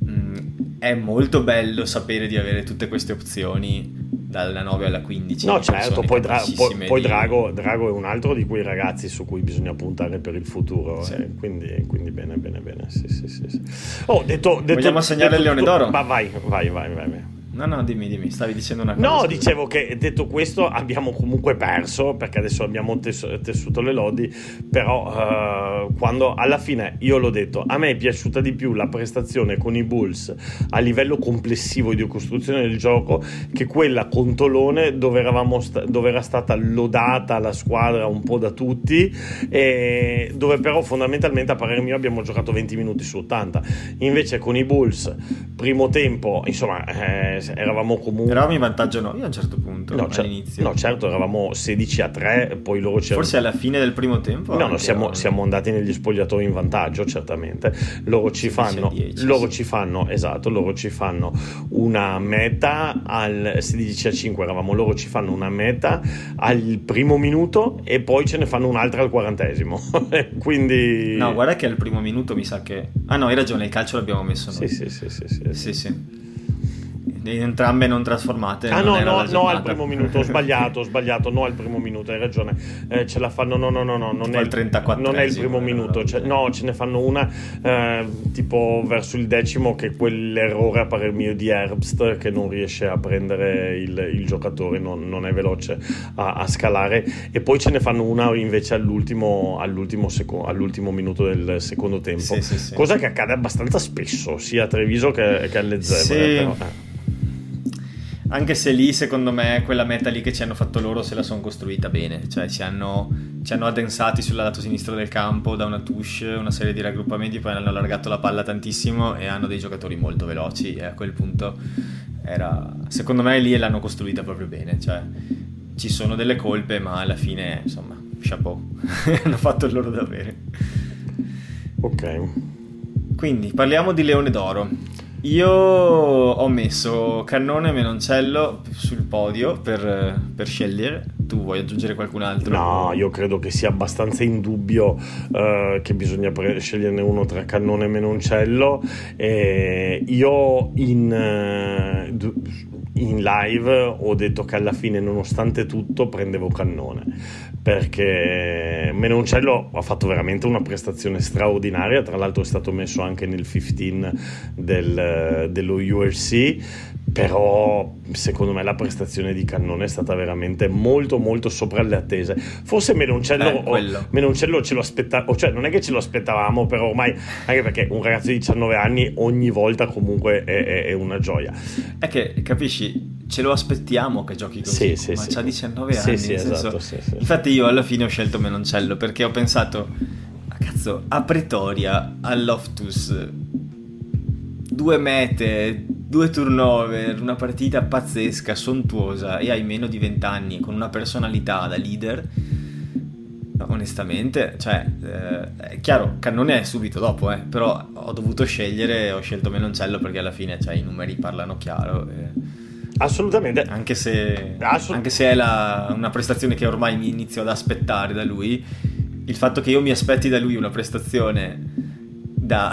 mh, è molto bello sapere di avere tutte queste opzioni dalla nove alla quindici. No, certo, poi, Dra- poi, poi di... Drago, Drago è un altro di quei ragazzi su cui bisogna puntare per il futuro. Sì. Eh. Quindi, quindi bene, bene, bene. Sì, sì, sì, sì. Oh, detto, detto, vogliamo assegnare il Leone d'Oro? Ma vai, vai, vai, vai, vai. No, no, dimmi, dimmi, stavi dicendo una cosa. No, scusa. Dicevo che detto questo abbiamo comunque perso, perché adesso abbiamo tes- tessuto le lodi, però eh, quando alla fine, io l'ho detto, a me è piaciuta di più la prestazione con i Bulls a livello complessivo di costruzione del gioco che quella con Tolone, dove, eravamo sta- dove era stata lodata la squadra un po' da tutti, e dove però fondamentalmente a parer mio abbiamo giocato venti minuti su ottanta. Invece con i Bulls, primo tempo, insomma... Eh, eravamo comunque eravamo in vantaggio noi a un certo punto, no, all'inizio no certo eravamo sedici a tre, poi loro c'erano... forse alla fine del primo tempo no no siamo, erano... siamo andati negli spogliatoi in vantaggio, certamente loro ci fanno dieci, loro sì. ci fanno esatto loro ci fanno una meta al sedici a cinque, eravamo loro ci fanno una meta al primo minuto e poi ce ne fanno un'altra al quarantesimo quindi no, guarda che al primo minuto mi sa che ah no hai ragione, il calcio l'abbiamo messo noi. sì sì sì sì sì, sì, sì. Entrambe non trasformate. Ah non no no no al primo minuto ho sbagliato ho sbagliato no al primo minuto, hai ragione, eh, ce la fanno no no no no non è il trentaquattresimo, non è il primo minuto, cioè, no ce ne fanno una eh, tipo verso il decimo, che è quell'errore a parer mio di Herbst che non riesce a prendere il, il giocatore, non, non è veloce a, a scalare, e poi ce ne fanno una invece all'ultimo all'ultimo, seco- all'ultimo minuto del secondo tempo, sì, sì, sì. Cosa che accade abbastanza spesso sia a Treviso che, che alle Zebre, sì. Però, eh. Anche se lì, secondo me, quella meta lì che ci hanno fatto loro se la sono costruita bene, cioè ci hanno, ci hanno addensati sul lato sinistro del campo da una touche, una serie di raggruppamenti, poi hanno allargato la palla tantissimo e hanno dei giocatori molto veloci, e a quel punto era, secondo me lì l'hanno costruita proprio bene, cioè ci sono delle colpe ma alla fine insomma chapeau hanno fatto il loro dovere. Ok, quindi parliamo di Leone d'Oro. Io ho messo Cannone e Menoncello sul podio per, per scegliere. Tu vuoi aggiungere qualcun altro? No, io credo che sia abbastanza indubbio eh, che bisogna pre- sceglierne uno tra Cannone e Menoncello. Eh, io in... Eh, d- in live ho detto che alla fine, nonostante tutto, prendevo Cannone, perché Menoncello ha fatto veramente una prestazione straordinaria, tra l'altro è stato messo anche nel quindici del, dello U F C, però secondo me la prestazione di Cannone è stata veramente molto molto sopra le attese. Forse Menoncello, eh, o, Menoncello ce lo aspettavamo, cioè non è che ce lo aspettavamo, però ormai, anche perché un ragazzo di diciannove anni ogni volta comunque è, è, è una gioia. È che capisci, ce lo aspettiamo che giochi così, sì, ma sì, c'ha diciannove anni, sì, nel esatto, senso... sì, sì. Infatti io alla fine ho scelto Menoncello perché ho pensato, cazzo, a Pretoria, a Loftus, due mete, due turnover, una partita pazzesca, sontuosa, e hai meno di venti anni con una personalità da leader. Onestamente, cioè, eh, è chiaro, Cannone è subito dopo, eh, però ho dovuto scegliere, ho scelto Menoncello perché alla fine, cioè, i numeri parlano chiaro. E... assolutamente, anche se, Assolut- anche se è la, una prestazione che ormai mi inizio ad aspettare da lui, il fatto che io mi aspetti da lui una prestazione Da,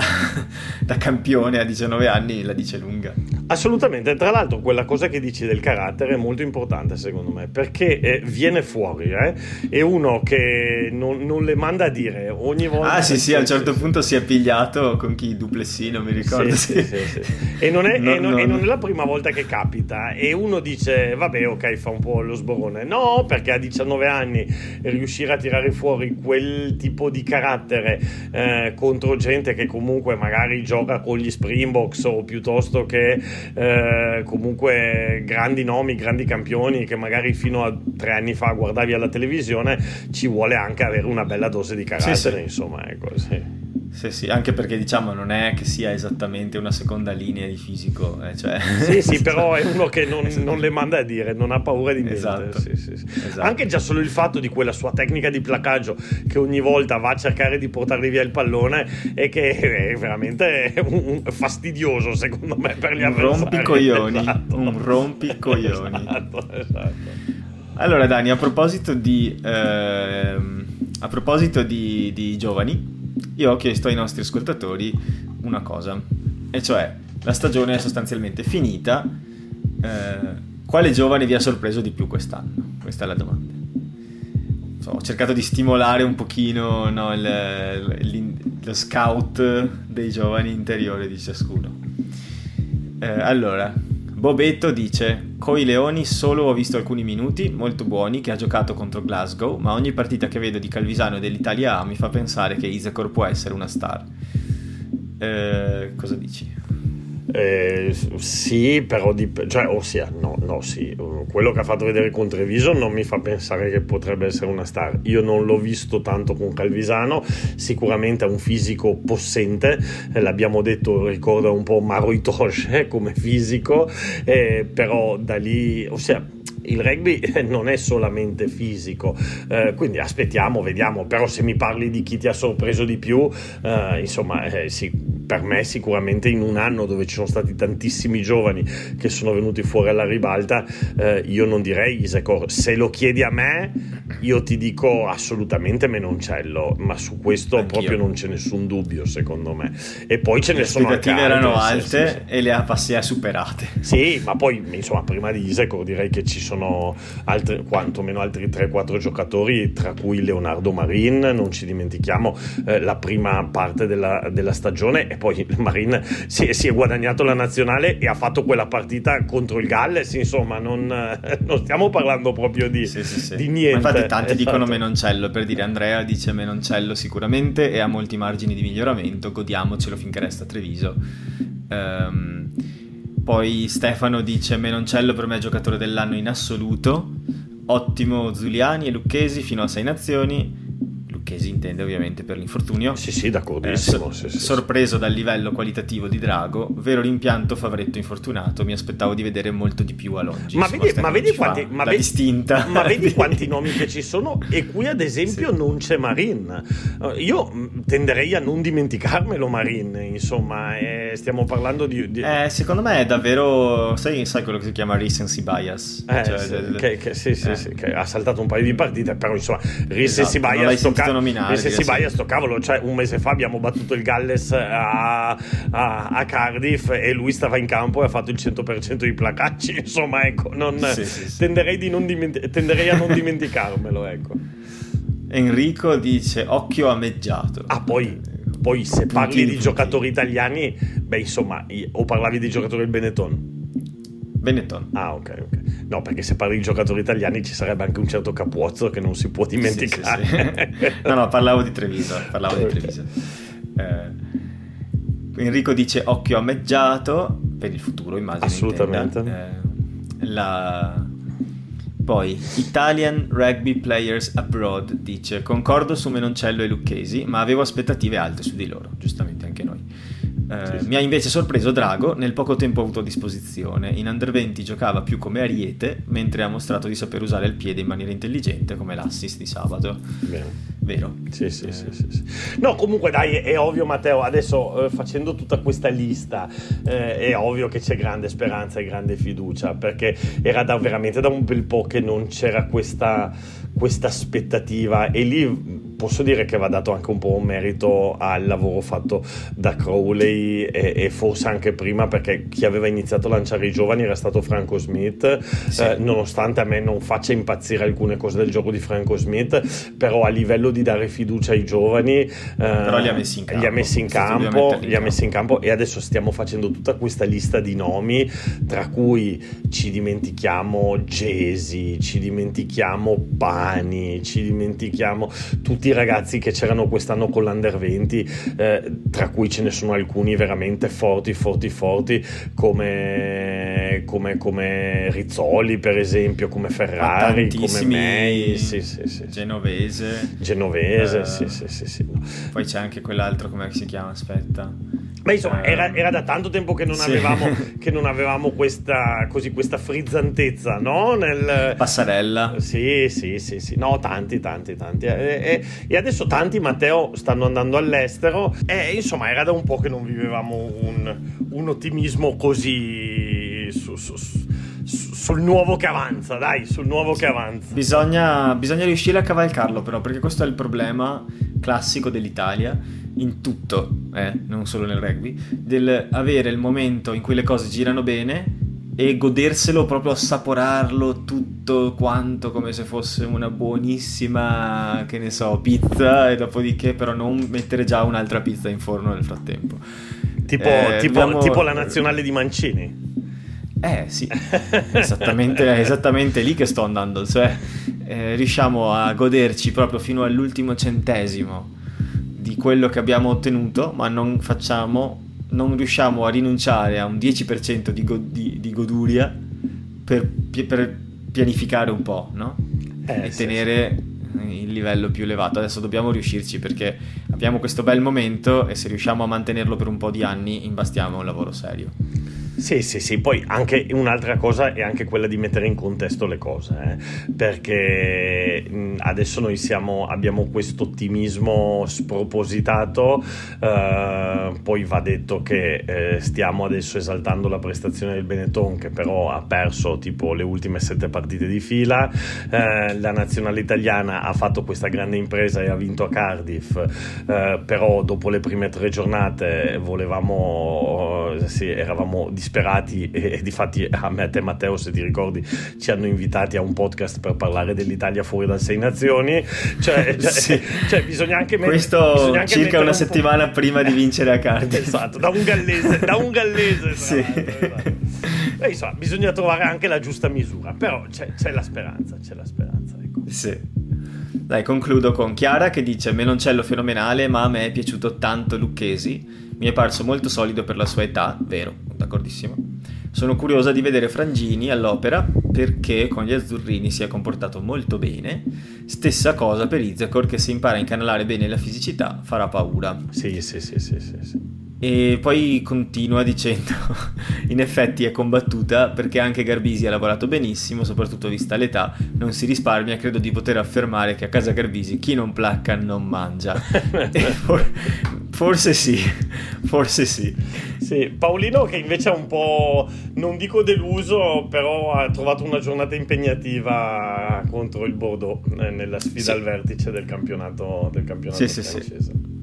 da campione a diciannove anni la dice lunga. Assolutamente, tra l'altro quella cosa che dici del carattere è molto importante secondo me, perché eh, viene fuori, eh? È uno che non, non le manda a dire ogni volta. Ah sì sì, a un certo sì, punto sì. Si è pigliato con chi, Duplessino mi ricordo. Sì, sì. Sì, sì, sì. E, non è, no, e, non, no, e non è la prima volta che capita, e uno dice vabbè ok, fa un po' lo sborone, no, perché a diciannove anni riuscire a tirare fuori quel tipo di carattere eh, contro gente che comunque magari gioca con gli Springboks o piuttosto che eh, comunque grandi nomi, grandi campioni che magari fino a tre anni fa guardavi alla televisione, ci vuole anche avere una bella dose di carattere, sì, sì. Insomma è così. Sì, sì, anche perché diciamo non è che sia esattamente una seconda linea di fisico, eh, cioè... sì, sì, però è uno che non, esatto. non le manda a dire, non ha paura di niente, esatto. Sì, sì, sì. Esatto. Anche già solo il fatto di quella sua tecnica di placaggio che ogni volta va a cercare di portargli via il pallone e che è veramente un fastidioso secondo me per gli un avversari, rompicoglioni, esatto. un rompicoglioni esatto, esatto. Allora Dani, a proposito di ehm, a proposito di, di giovani, io ho chiesto ai nostri ascoltatori una cosa, e cioè la stagione è sostanzialmente finita, eh, Quale giovane vi ha sorpreso di più quest'anno? Questa è la domanda. So, ho cercato di stimolare un pochino, no, il, lo scout dei giovani interiore di ciascuno. Eh, allora, Bobetto dice: coi Leoni solo ho visto alcuni minuti molto buoni che ha giocato contro Glasgow, ma ogni partita che vedo di Calvisano e dell'Italia A mi fa pensare che Izakor può essere una star. Eh, cosa dici? Eh, sì, però di, cioè, ossia, no, no, sì, quello che ha fatto vedere con Treviso non mi fa pensare che potrebbe essere una star. Io non l'ho visto tanto con Calvisano, sicuramente ha un fisico possente, eh, l'abbiamo detto, ricorda un po' Maro Itoche come fisico, eh, però da lì, ossia, il rugby non è solamente fisico, eh, quindi aspettiamo, vediamo. Però se mi parli di chi ti ha sorpreso di più, eh, insomma, eh, sì, per me sicuramente in un anno dove ci sono stati tantissimi giovani che sono venuti fuori alla ribalta, eh, io non direi Izakor. Se lo chiedi a me, io ti dico assolutamente Menoncello, ma su questo anch'io, proprio non c'è nessun dubbio secondo me. E poi ce le ne sono altre, le aspettative erano alte, sì, sì, sì, e le ha, le ha superate, sì, ma poi insomma prima di Izakor direi che ci sono altri, quantomeno altri tre quattro giocatori, tra cui Leonardo Marin, non ci dimentichiamo, eh, la prima parte della, della stagione, e poi Marin si, si è guadagnato la nazionale e ha fatto quella partita contro il Galles, insomma non, non stiamo parlando proprio di, sì, sì, sì, di niente. Ma infatti tanti, esatto, dicono Menoncello, per dire, Andrea dice Menoncello sicuramente e ha molti margini di miglioramento, godiamocelo finché resta a Treviso. Um, Poi Stefano dice: Menoncello per me è giocatore dell'anno in assoluto, ottimo Zuliani e Lucchesi fino a sei nazioni, Lucchesi intende ovviamente per l'infortunio. Sì sì, d'accordissimo. Eh, so- sì, sì, sorpreso sì. dal livello qualitativo di Drago, vero rimpianto Favretto infortunato, mi aspettavo di vedere molto di più a Longi. Ma, ma vedi quanti, ma vedi, distinta. Ma vedi quanti nomi che ci sono e qui ad esempio sì. non c'è Marin. Io tenderei a non dimenticarmelo Marin, insomma, eh, stiamo parlando di, di... Eh, secondo me è davvero, sai, sai quello che si chiama recency bias, eh, cioè, sì, del... che, che, sì, sì, eh. sì, che ha saltato un paio di partite, però insomma recency esatto, bias sto ca... nominare, recency bias sto cavolo, cioè un mese fa abbiamo battuto il Galles a, a, a Cardiff e lui stava in campo e ha fatto il cento per cento di placacci, insomma, ecco, non, sì, sì, tenderei, sì. Di non diment- tenderei a non dimenticarmelo, ecco. Enrico dice occhio ameggiato. Ah, poi poi se parli puntini, di puntini. Giocatori italiani, beh insomma, o parlavi di giocatori del Benetton? Benetton. Ah, ok, ok. No, perché se parli di giocatori italiani ci sarebbe anche un certo Capuozzo che non si può dimenticare. Sì, sì, sì. No, no, parlavo di Treviso, parlavo okay. di Treviso. Eh, Enrico dice occhio ameggiato per il futuro, immagino. Assolutamente. Eh, la Poi Italian Rugby Players Abroad dice: concordo su Menoncello e Lucchesi, ma avevo aspettative alte su di loro, giustamente anche noi. Eh, sì, sì. Mi ha invece sorpreso Drago nel poco tempo avuto a disposizione. In Under venti giocava più come ariete, mentre ha mostrato di saper usare il piede in maniera intelligente, come l'assist di sabato. Bene. Vero? Sì, sì, eh. sì, sì, sì. No, comunque dai, è ovvio Matteo, adesso eh, facendo tutta questa lista eh, è ovvio che c'è grande speranza e grande fiducia, perché era da, veramente da un bel po' che non c'era questa questa aspettativa, e lì posso dire che va dato anche un po' un merito al lavoro fatto da Crowley e, e forse anche prima, perché chi aveva iniziato a lanciare i giovani era stato Franco Smith, sì. eh, nonostante a me non faccia impazzire alcune cose del gioco di Franco Smith, però a livello di dare fiducia ai giovani eh, però li ha messi in campo, li ha messi in campo, li ha messi in campo e adesso stiamo facendo tutta questa lista di nomi, tra cui ci dimentichiamo Jesi, ci dimentichiamo Pani, ci dimentichiamo tutti i ragazzi che c'erano quest'anno con l'Under venti, eh, tra cui ce ne sono alcuni veramente forti forti forti come come, come Rizzoli per esempio, come Ferrari, come May, sì, sì, sì, Genovese Genovese uh, sì, sì, sì, sì. Poi c'è anche quell'altro, come si chiama, aspetta, beh insomma uh, era, era da tanto tempo che non sì. avevamo che non avevamo questa così questa frizzantezza, no, nel Passarella, sì sì sì sì no tanti tanti tanti e, e, e adesso tanti Matteo stanno andando all'estero e insomma era da un po' che non vivevamo un, un ottimismo così su, su, su, sul nuovo che avanza, dai, sul nuovo sì. che avanza bisogna, bisogna riuscire a cavalcarlo però, perché questo è il problema classico dell'Italia in tutto, eh, non solo nel rugby, del avere il momento in cui le cose girano bene e goderselo, proprio assaporarlo tutto quanto come se fosse una buonissima, che ne so, pizza, e dopodiché però non mettere già un'altra pizza in forno nel frattempo. Tipo, eh, tipo, abbiamo... tipo la nazionale di Mancini. Eh sì, esattamente, è esattamente lì che sto andando, cioè eh, riusciamo a goderci proprio fino all'ultimo centesimo di quello che abbiamo ottenuto, ma non facciamo... non riusciamo a rinunciare a un dieci per cento di, go- di, di goduria per, pi- per pianificare un po', no? Eh, e sì, tenere sì. il livello più elevato. Adesso dobbiamo riuscirci, perché abbiamo questo bel momento e se riusciamo a mantenerlo per un po' di anni imbastiamo un lavoro serio. Sì, sì, sì. Poi anche un'altra cosa è anche quella di mettere in contesto le cose, eh? Perché adesso noi siamo, abbiamo questo ottimismo spropositato, eh, poi va detto che eh, stiamo adesso esaltando la prestazione del Benetton, che però ha perso tipo le ultime sette partite di fila, eh, la nazionale italiana ha fatto questa grande impresa e ha vinto a Cardiff, eh, però dopo le prime tre giornate volevamo, sì, eravamo di disperati e, e difatti a me, a te Matteo, se ti ricordi, ci hanno invitati a un podcast per parlare dell'Italia fuori dal Sei Nazioni, cioè, cioè, sì. cioè bisogna anche met- questo bisogna anche circa una un settimana po- prima di vincere a Cardiff, esatto, da un gallese da un gallese sì. esatto. E, insomma, bisogna trovare anche la giusta misura, però c'è, c'è la speranza c'è la speranza ecco. Sì. Dai, concludo con Chiara che dice: Menoncello fenomenale, ma a me è piaciuto tanto Lucchesi, mi è parso molto solido per la sua età. Vero, d'accordissimo. Sono curiosa di vedere Frangini all'opera, perché con gli azzurrini si è comportato molto bene. Stessa cosa per Izakor, che se impara a incanalare bene la fisicità farà paura. Sì, sì, sì, sì, sì, sì. E poi continua dicendo: in effetti è combattuta, perché anche Garbisi ha lavorato benissimo, soprattutto vista l'età, non si risparmia. Credo di poter affermare che a casa Garbisi chi non placca non mangia. for- forse sì forse sì. Sì, Paolino, che invece è un po', non dico deluso, però ha trovato una giornata impegnativa contro il Bordeaux nella sfida sì. al vertice del campionato del campionato sì, francese sì, sì.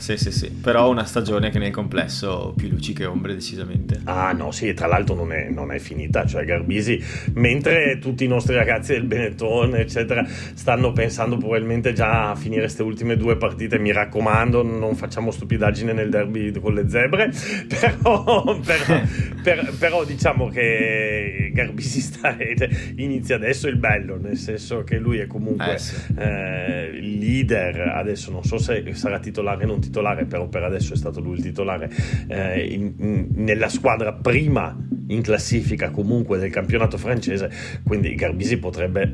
Sì, sì, sì, però una stagione che nel complesso più luci che ombre, decisamente. Ah no, sì, tra l'altro non è, non è finita, cioè Garbisi, mentre tutti i nostri ragazzi del Benetton, eccetera, stanno pensando probabilmente già a finire queste ultime due partite, mi raccomando, non facciamo stupidaggine nel derby con le zebre, però, però, per, però diciamo che Garbisi sta, inizia adesso il bello, nel senso che lui è comunque eh, sì. eh, leader, adesso non so se sarà titolare o non titolare, titolare, però per adesso è stato lui il titolare eh, in, in, nella squadra prima in classifica comunque del campionato francese, quindi Garbisi potrebbe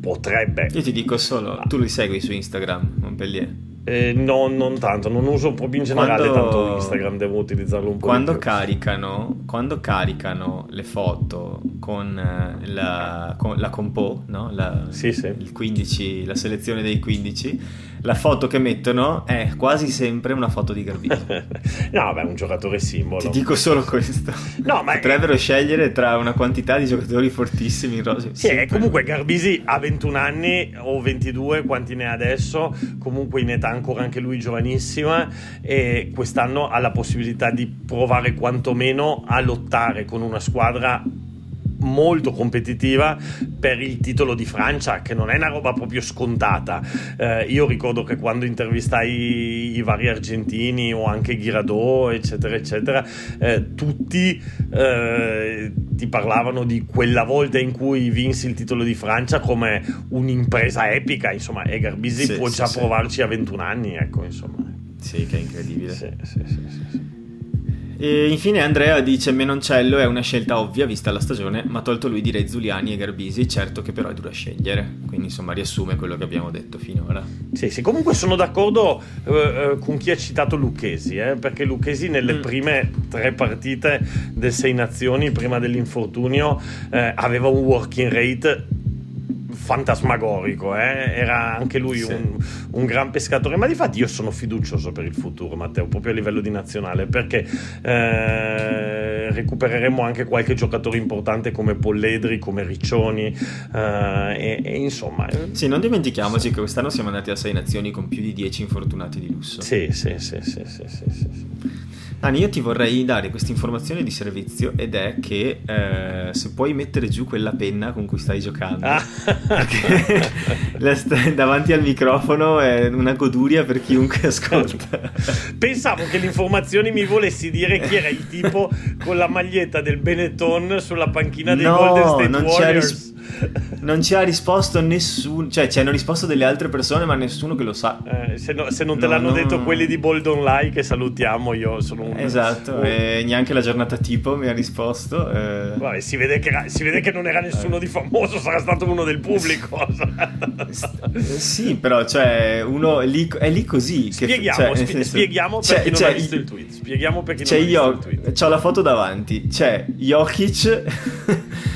potrebbe io ti dico solo, tu li segui su Instagram Montpellier? Eh, no, non tanto, non uso proprio in generale quando, tanto Instagram, devo utilizzarlo un po' quando più. caricano quando caricano le foto con la, con la compo, no? La, sì, sì. Il quindici, la selezione dei quindici, la foto che mettono è quasi sempre una foto di Garbisi. No, beh, un giocatore simbolo, ti dico solo questo. No, ma potrebbero è... scegliere tra una quantità di giocatori fortissimi in rosa. Sì, sì, comunque Garbisi ha ventuno anni o ventidue, quanti ne ha adesso, comunque in età ancora anche lui giovanissima, e quest'anno ha la possibilità di provare quantomeno a lottare con una squadra molto competitiva per il titolo di Francia, che non è una roba proprio scontata. Eh, io ricordo che quando intervistai i vari argentini o anche Girardot eccetera eccetera, eh, tutti eh, ti parlavano di quella volta in cui vinsi il titolo di Francia come un'impresa epica, insomma, e Garbisi sì, può sì, già sì. provarci a ventuno anni, ecco, insomma. Sì, che è incredibile. Sì, sì, sì, sì, sì. E infine Andrea dice: Menoncello è una scelta ovvia vista la stagione, ma tolto lui direi Zuliani e Garbisi, certo che però è dura scegliere. Quindi insomma riassume quello che abbiamo detto finora. Sì, sì, comunque sono d'accordo eh, con chi ha citato Lucchesi, eh, perché Lucchesi nelle mm. prime tre partite del Sei Nazioni prima dell'infortunio eh, aveva un working rate fantasmagorico, eh? Era anche lui sì. un, un gran pescatore, ma di fatto io sono fiducioso per il futuro, Matteo, proprio a livello di nazionale, perché eh, recupereremo anche qualche giocatore importante come Polledri, come Riccioni eh, e, e insomma sì, non dimentichiamoci sì. che quest'anno siamo andati a Sei Nazioni con più di dieci infortunati di lusso. Sì sì sì sì sì sì, sì, sì. Ani, io ti vorrei dare questa informazione di servizio, ed è che eh, se puoi mettere giù quella penna con cui stai giocando, ah. perché la st- davanti al microfono è una goduria per chiunque ascolta. Pensavo che l'informazione mi volessi dire chi era il tipo con la maglietta del Benetton sulla panchina dei no, Golden State non Warriors. Non ci ha risposto nessuno, cioè ci hanno risposto delle altre persone, ma nessuno che lo sa. Eh, se, no, se non te no, l'hanno no. detto quelli di Bold Online, che salutiamo, io sono un... Esatto, un... e neanche la giornata tipo mi ha risposto. Eh... Vabbè, si vede che, si vede che non era nessuno eh. di famoso, sarà stato uno del pubblico. Sì, però cioè uno è lì, è lì così. Spieghiamo, che, cioè, spie- senso, spieghiamo per chi non ha visto il tweet. Spieghiamo per chi non ha visto il tweet. C'ho la foto davanti, c'è Jokic.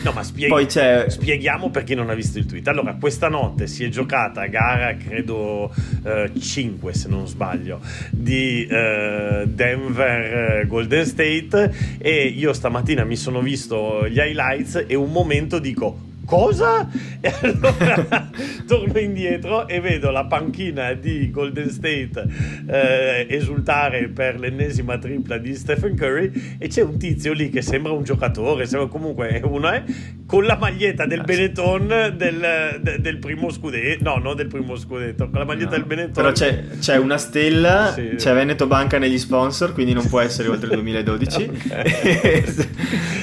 No, ma spieghi- poi c'è... spieghiamo. Spieghiamo per chi non ha visto il tweet. Allora, questa notte si è giocata gara, credo eh, cinque se non sbaglio, di eh, Denver eh, Golden State, e io stamattina mi sono visto gli highlights e un momento dico cosa? E allora torno indietro e vedo la panchina di Golden State eh, esultare per l'ennesima tripla di Stephen Curry, e c'è un tizio lì che sembra un giocatore, sembra comunque uno, eh, con la maglietta del Benetton del, de, del primo scudetto, no, non del primo scudetto, con la maglietta no, del Benetton. Però c'è, c'è una stella, sì. C'è Veneto Banca negli sponsor, quindi non può essere oltre il duemiladodici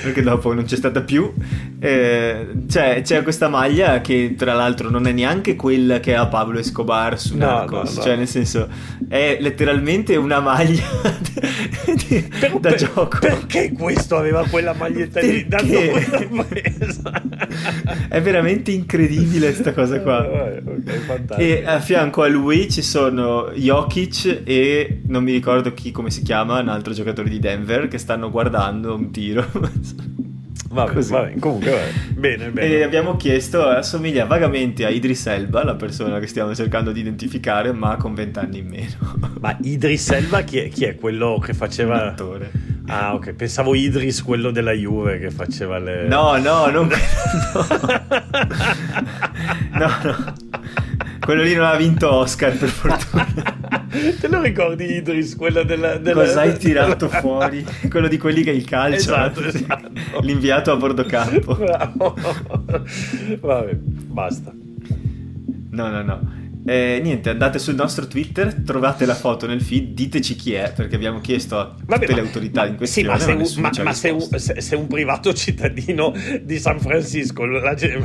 perché dopo non c'è stata più. Eh, cioè c'è questa maglia che tra l'altro non è neanche quella che ha Pablo Escobar su Narcos, no, no, no. Cioè nel senso è letteralmente una maglia di, da per, gioco. Perché questo aveva quella maglietta perché? lì dando quella è veramente incredibile sta cosa qua. Okay, e a fianco a lui ci sono Jokic e non mi ricordo chi, come si chiama, un altro giocatore di Denver, che stanno guardando un tiro. Vabbè, vabbè, comunque vabbè. Bene, bene. E abbiamo chiesto, assomiglia vagamente a Idris Elba, la persona che stiamo cercando di identificare, ma con vent'anni in meno. Ma Idris Elba chi è? Chi è quello che faceva l'attore? Ah, ok, pensavo Idris, quello della Juve, che faceva le... No, no, non... no. no, no. Quello lì non ha vinto Oscar, per fortuna. Te lo ricordi Idris, quello della, della... cosa hai tirato fuori? Quello di quelli che è il calcio, esatto, eh? esatto. L'inviato a bordo campo. Bravo. Vabbè, basta. No, no, no. Eh, niente, andate sul nostro Twitter, trovate la foto nel feed, diteci chi è, perché abbiamo chiesto a tutte Vabbè, le ma, autorità ma, in questione. Sì, ma, se, ma, ma, ma se, un, se, se un privato cittadino di San Francisco la, cioè,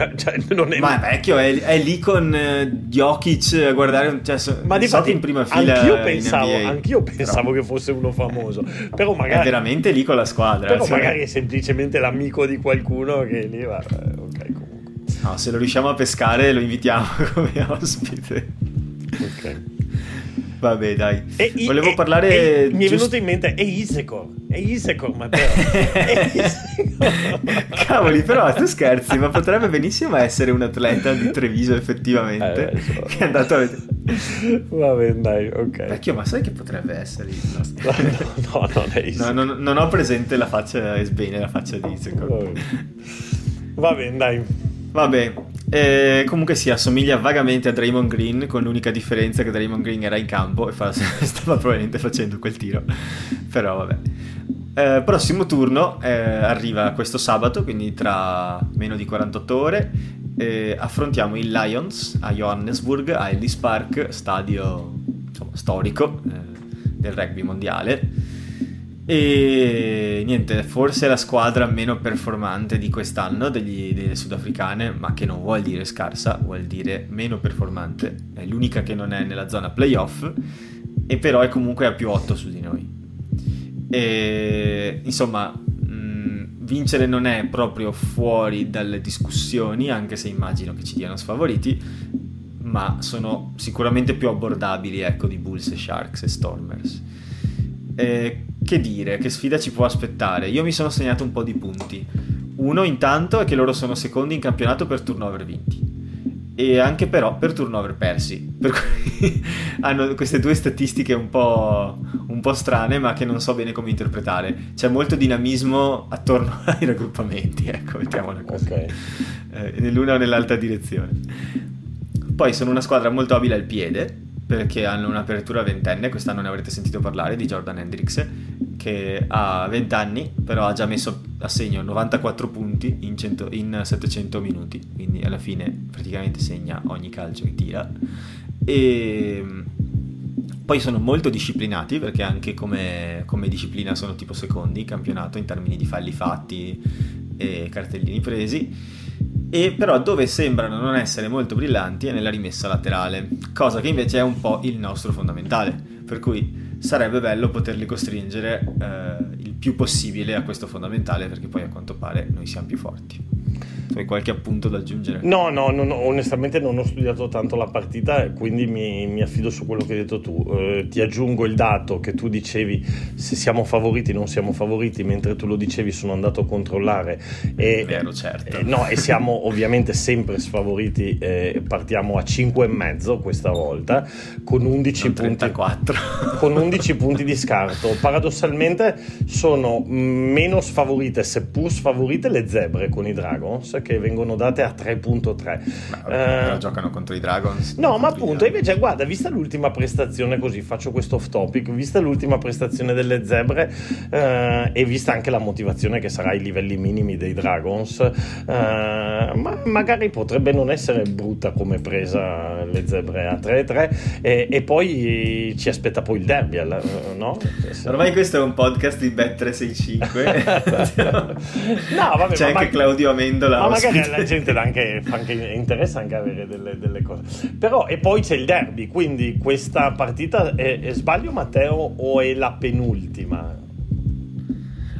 non è ma è vecchio, è, è lì con eh, Jokic a guardare, cioè, ma di fatto in prima fila. Anch'io pensavo, N B A, anch'io pensavo però, che fosse uno famoso, però magari è veramente lì con la squadra. Però cioè, magari è semplicemente l'amico di qualcuno che lì va. Ok, comunque. No, se lo riusciamo a pescare lo invitiamo come ospite. Ok. Vabbè, dai. E, Volevo e, parlare... E, giusto... Mi è venuto in mente... E Izakor. E Izakor, Matteo. E Izakor. Cavoli, però tu scherzi, ma potrebbe benissimo essere un atleta di Treviso, effettivamente. Eh, so. Che è andato a vedere... Vabbè, dai, ok. Vecchio, ma sai che potrebbe essere il nostro... No, no, non è Izakor. No, no, non ho presente la faccia... È bene la faccia di Izakor. Va bene, dai. Vabbè, eh, comunque si assomiglia vagamente a Draymond Green, con l'unica differenza che Draymond Green era in campo e fa, stava probabilmente facendo quel tiro, però vabbè. Eh, prossimo turno eh, arriva questo sabato, quindi tra meno di quarantotto ore, eh, affrontiamo i Lions a Johannesburg, a Ellis Park, stadio insomma, storico eh, del rugby mondiale. E niente, forse la squadra meno performante di quest'anno degli, delle sudafricane, ma che non vuol dire scarsa, vuol dire meno performante. È l'unica che non è nella zona playoff, e però è comunque a più otto su di noi. E, insomma, mh, vincere non è proprio fuori dalle discussioni, anche se immagino che ci diano sfavoriti, ma sono sicuramente più abbordabili, ecco, di Bulls e Sharks e Stormers. Eh, che dire, che sfida ci può aspettare? Io mi sono segnato un po' di punti. Uno intanto è che loro sono secondi in campionato per turnover vinti, e anche però per turnover persi, per cui hanno queste due statistiche un po', un po' strane, ma che non so bene come interpretare. C'è molto dinamismo attorno ai raggruppamenti, ecco, mettiamola così, okay. eh, nell'una o nell'altra direzione. Poi sono una squadra molto abile al piede, perché hanno un'apertura ventenne, quest'anno ne avrete sentito parlare di Jordan Hendricks, che ha venti anni, però ha già messo a segno novantaquattro punti in, cento, in settecento minuti, quindi alla fine praticamente segna ogni calcio che tira. E poi sono molto disciplinati, perché anche come, come disciplina sono tipo secondi in campionato in termini di falli fatti e cartellini presi. E però dove sembrano non essere molto brillanti è nella rimessa laterale, cosa che invece è un po' il nostro fondamentale, per cui sarebbe bello poterli costringere eh, il più possibile a questo fondamentale, perché poi a quanto pare noi siamo più forti. Tu hai qualche appunto da aggiungere? No, no, no, no, onestamente non ho studiato tanto la partita, quindi mi, mi affido su quello che hai detto tu. Eh, ti aggiungo il dato che tu dicevi, se siamo favoriti non siamo favoriti, mentre tu lo dicevi sono andato a controllare. E, vero, certo. Eh, no, e siamo ovviamente sempre sfavoriti, eh, partiamo a cinque e mezzo questa volta, con undici punti, con undici punti di scarto. Paradossalmente sono meno sfavorite, seppur sfavorite, le zebre con i Dragons, che vengono date a tre virgola tre. Però eh, giocano contro i Dragons. No, ma appunto, invece guarda, vista l'ultima prestazione, così faccio questo off topic, vista l'ultima prestazione delle zebre eh, e vista anche la motivazione che sarà ai livelli minimi dei Dragons, eh, ma magari potrebbe non essere brutta come presa le zebre a tre tre, e, e poi ci aspetta poi il derby, no? Ormai questo è un podcast di Bet tre sessantacinque. No, vabbè, c'è ma anche ma... Claudio Amendola. Ma magari alla gente dà anche, fa anche, interessa anche avere delle, delle cose. Però, e poi c'è il derby, quindi questa partita è, è sbaglio Matteo o è la penultima?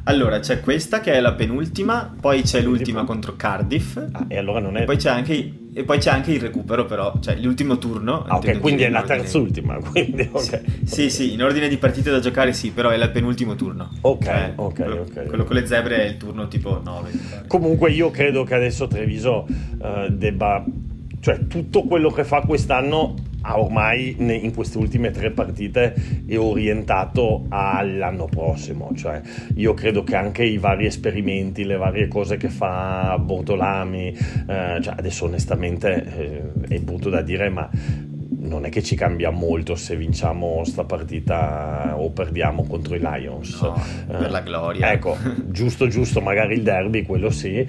Allora c'è questa che è la penultima, poi c'è l'ultima contro Cardiff. Ah, e allora non è. E poi c'è anche, e poi c'è anche il recupero, però, cioè l'ultimo turno. Ah, ok, quindi è la terz'ultima. Quindi, okay. Sì, okay. Sì, in ordine di partite da giocare, sì, però è il penultimo turno. Ok, cioè, ok, quello, ok. Quello con le zebre è il turno tipo nove. Comunque, io credo che adesso Treviso uh, debba. Cioè, tutto quello che fa quest'anno ha ormai in queste ultime tre partite è orientato all'anno prossimo. Cioè, io credo che anche i vari esperimenti, le varie cose che fa Bortolami, eh, cioè adesso onestamente eh, è brutto da dire, ma non è che ci cambia molto se vinciamo sta partita o perdiamo contro i Lions, no, per la gloria, eh, ecco, giusto giusto magari il derby, quello sì, e,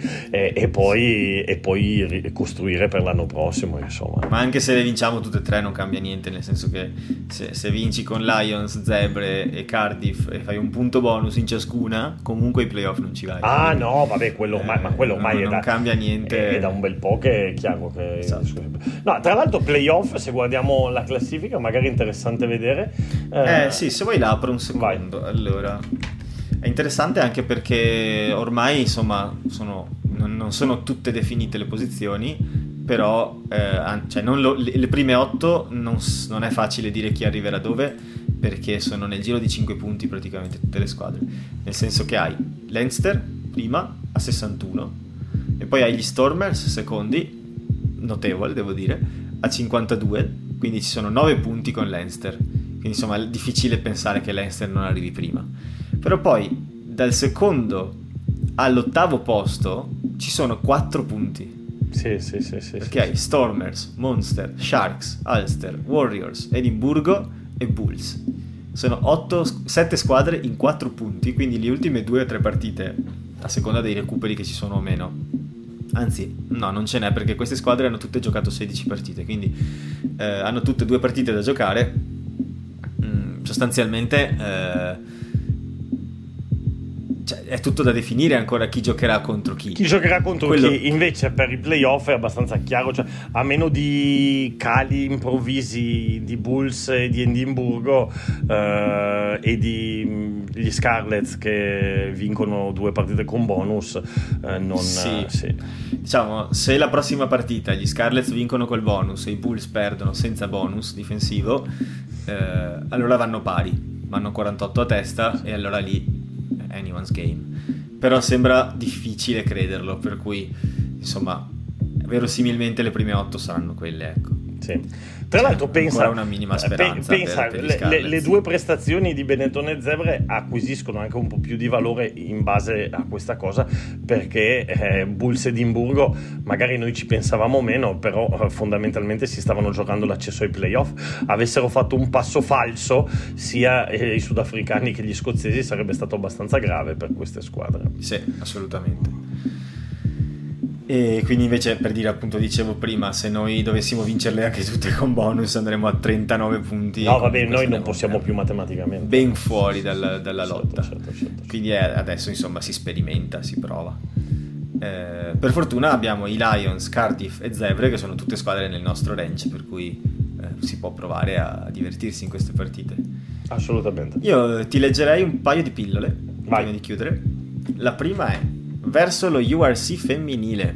e poi e poi costruire per l'anno prossimo, insomma. Ma anche se le vinciamo tutte e tre non cambia niente, nel senso che se, se vinci con Lions, Zebre e Cardiff e fai un punto bonus in ciascuna, comunque i playoff non ci vai. Ah, quindi, no, vabbè, quello ormai, eh, ma quello ormai non, è non da, cambia niente, è, è da un bel po' che è chiaro che esatto. No, tra l'altro playoff, se guardiamo la classifica, magari interessante vedere. Eh, eh sì, se vuoi la apro un secondo. Vai. Allora, è interessante anche perché ormai, insomma, sono, non, non sono tutte definite le posizioni, però eh, cioè non lo, le, le prime otto non, non è facile dire chi arriverà dove, perché sono nel giro di cinque punti praticamente tutte le squadre, nel senso che hai Leinster prima a sessantuno e poi hai gli Stormers secondi, notevole devo dire, a cinquantadue, quindi ci sono nove punti con Leinster, quindi insomma è difficile pensare che Leinster non arrivi prima. Però poi dal secondo all'ottavo posto ci sono quattro punti. Sì, sì, sì, sì. Perché sì, hai sì. Stormers, Monster, Sharks, Ulster, Warriors, Edimburgo e Bulls. Sono otto, sette squadre in quattro punti, quindi le ultime due o tre partite, a seconda dei recuperi che ci sono o meno. Anzi, no, non ce n'è, perché queste squadre hanno tutte giocato sedici partite, quindi eh, hanno tutte due partite da giocare. Mm, sostanzialmente eh, cioè, è tutto da definire ancora chi giocherà contro chi. Chi giocherà contro Quello... chi, invece per i playoff è abbastanza chiaro, cioè, a meno di cali improvvisi di Bulls e di Edimburgo eh, e di... gli Scarlets che vincono due partite con bonus, eh, non sì. Sì. Diciamo, se la prossima partita gli Scarlets vincono col bonus e i Bulls perdono senza bonus difensivo, eh, allora vanno pari, vanno quarantotto a testa, sì. E allora lì anyone's game, però sembra difficile crederlo, per cui insomma verosimilmente le prime otto saranno quelle, ecco. Sì. Tra l'altro pensa, una minima speranza pe- pensa per, per le, le due prestazioni di Benetton e Zebre acquisiscono anche un po' più di valore in base a questa cosa, perché eh, Bulls ed Edimburgo magari noi ci pensavamo meno, però eh, fondamentalmente si stavano giocando l'accesso ai playoff. Avessero fatto un passo falso sia eh, i sudafricani che gli scozzesi, sarebbe stato abbastanza grave per queste squadre. Sì, assolutamente. E quindi invece, per dire, appunto, dicevo prima, se noi dovessimo vincerle anche tutte con bonus andremo a trentanove punti. No, vabbè, noi non possiamo più matematicamente. Ben fuori dalla, dalla lotta. Certo, certo, certo. Quindi è, adesso insomma si sperimenta, si prova. Eh, per fortuna abbiamo i Lions, Cardiff e Zebre, che sono tutte squadre nel nostro range, per cui eh, si può provare a divertirsi in queste partite. Assolutamente. Io ti leggerei un paio di pillole prima di chiudere. La prima è: verso lo U R C femminile,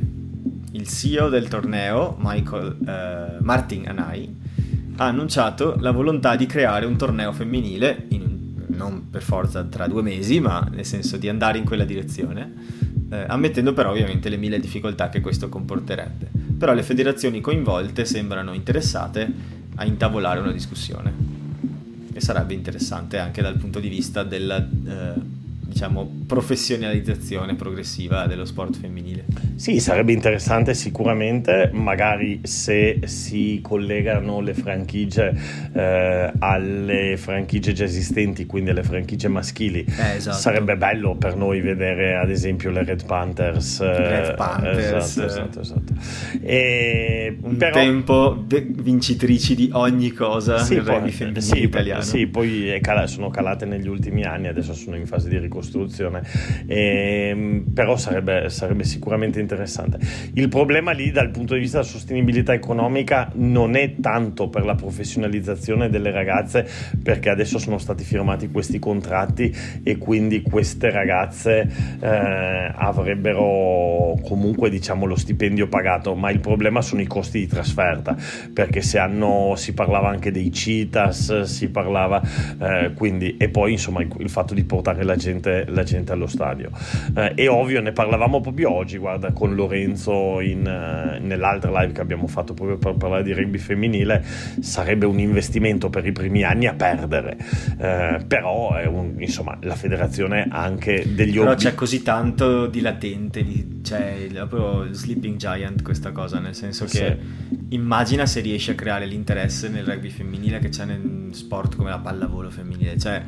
il C E O del torneo, Michael eh, Martin Anai, ha annunciato la volontà di creare un torneo femminile, in, non per forza tra due mesi, ma nel senso di andare in quella direzione, eh, ammettendo però ovviamente le mille difficoltà che questo comporterebbe. Però le federazioni coinvolte sembrano interessate a intavolare una discussione, e sarebbe interessante anche dal punto di vista della... Eh, diciamo professionalizzazione progressiva dello sport femminile. Sì, sarebbe interessante sicuramente, magari se si collegano le franchigie eh, alle franchigie già esistenti, quindi alle franchigie maschili. Eh, esatto. Sarebbe bello per noi vedere ad esempio le Red Panthers. Red Panthers. Esatto, esatto, esatto. E un però... tempo vincitrici di ogni cosa, sì, nel rugby femminile sì, italiano. Sì, poi cal- sono calate negli ultimi anni, adesso sono in fase di ricostruzione. Costruzione, eh, però sarebbe, sarebbe sicuramente interessante. Il problema lì dal punto di vista della sostenibilità economica non è tanto per la professionalizzazione delle ragazze, perché adesso sono stati firmati questi contratti e quindi queste ragazze eh, avrebbero comunque, diciamo, lo stipendio pagato, ma il problema sono i costi di trasferta, perché se hanno, si parlava anche dei CITAS, si parlava eh, quindi, e poi insomma il, il fatto di portare la gente la gente allo stadio eh, è ovvio, ne parlavamo proprio oggi, guarda, con Lorenzo in, uh, nell'altra live che abbiamo fatto proprio per parlare di rugby femminile. Sarebbe un investimento per i primi anni a perdere, eh, però è un, insomma la federazione ha anche degli però obbi- c'è così tanto di latente, di, c'è proprio il sleeping giant questa cosa, nel senso che sì. Immagina se riesci a creare l'interesse nel rugby femminile che c'è nel sport come la pallavolo femminile, cioè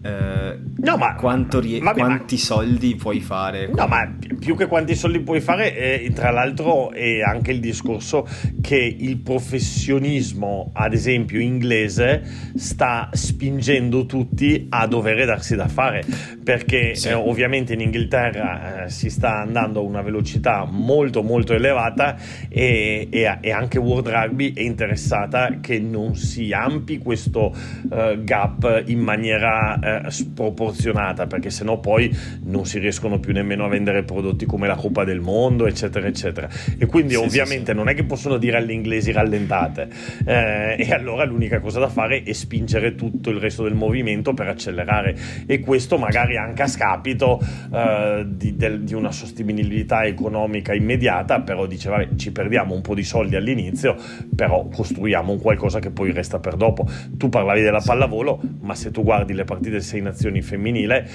Eh, no, ma, quanto rie- ma, quanti ma, soldi puoi fare? Con... No, ma più che quanti soldi puoi fare, eh, tra l'altro è anche il discorso che il professionismo, ad esempio inglese, sta spingendo tutti a dover darsi da fare, perché sì. eh, ovviamente in Inghilterra eh, si sta andando a una velocità molto molto elevata e, e, e anche World Rugby è interessata che non si ampi questo eh, gap in maniera eh, sproporzionata, perché sennò poi non si riescono più nemmeno a vendere prodotti come la Coppa del Mondo, eccetera eccetera, e quindi sì, ovviamente sì, sì. Non è che possono dire agli inglesi rallentate, eh, e allora l'unica cosa da fare è spingere tutto il resto del movimento per accelerare, e questo magari anche a scapito eh, di, del, di una sostenibilità economica immediata, però dice vabbè, ci perdiamo un po' di soldi all'inizio, però costruiamo un qualcosa che poi resta per dopo. Tu parlavi della pallavolo, ma se tu guardi le partite delle sei nazioni femminile,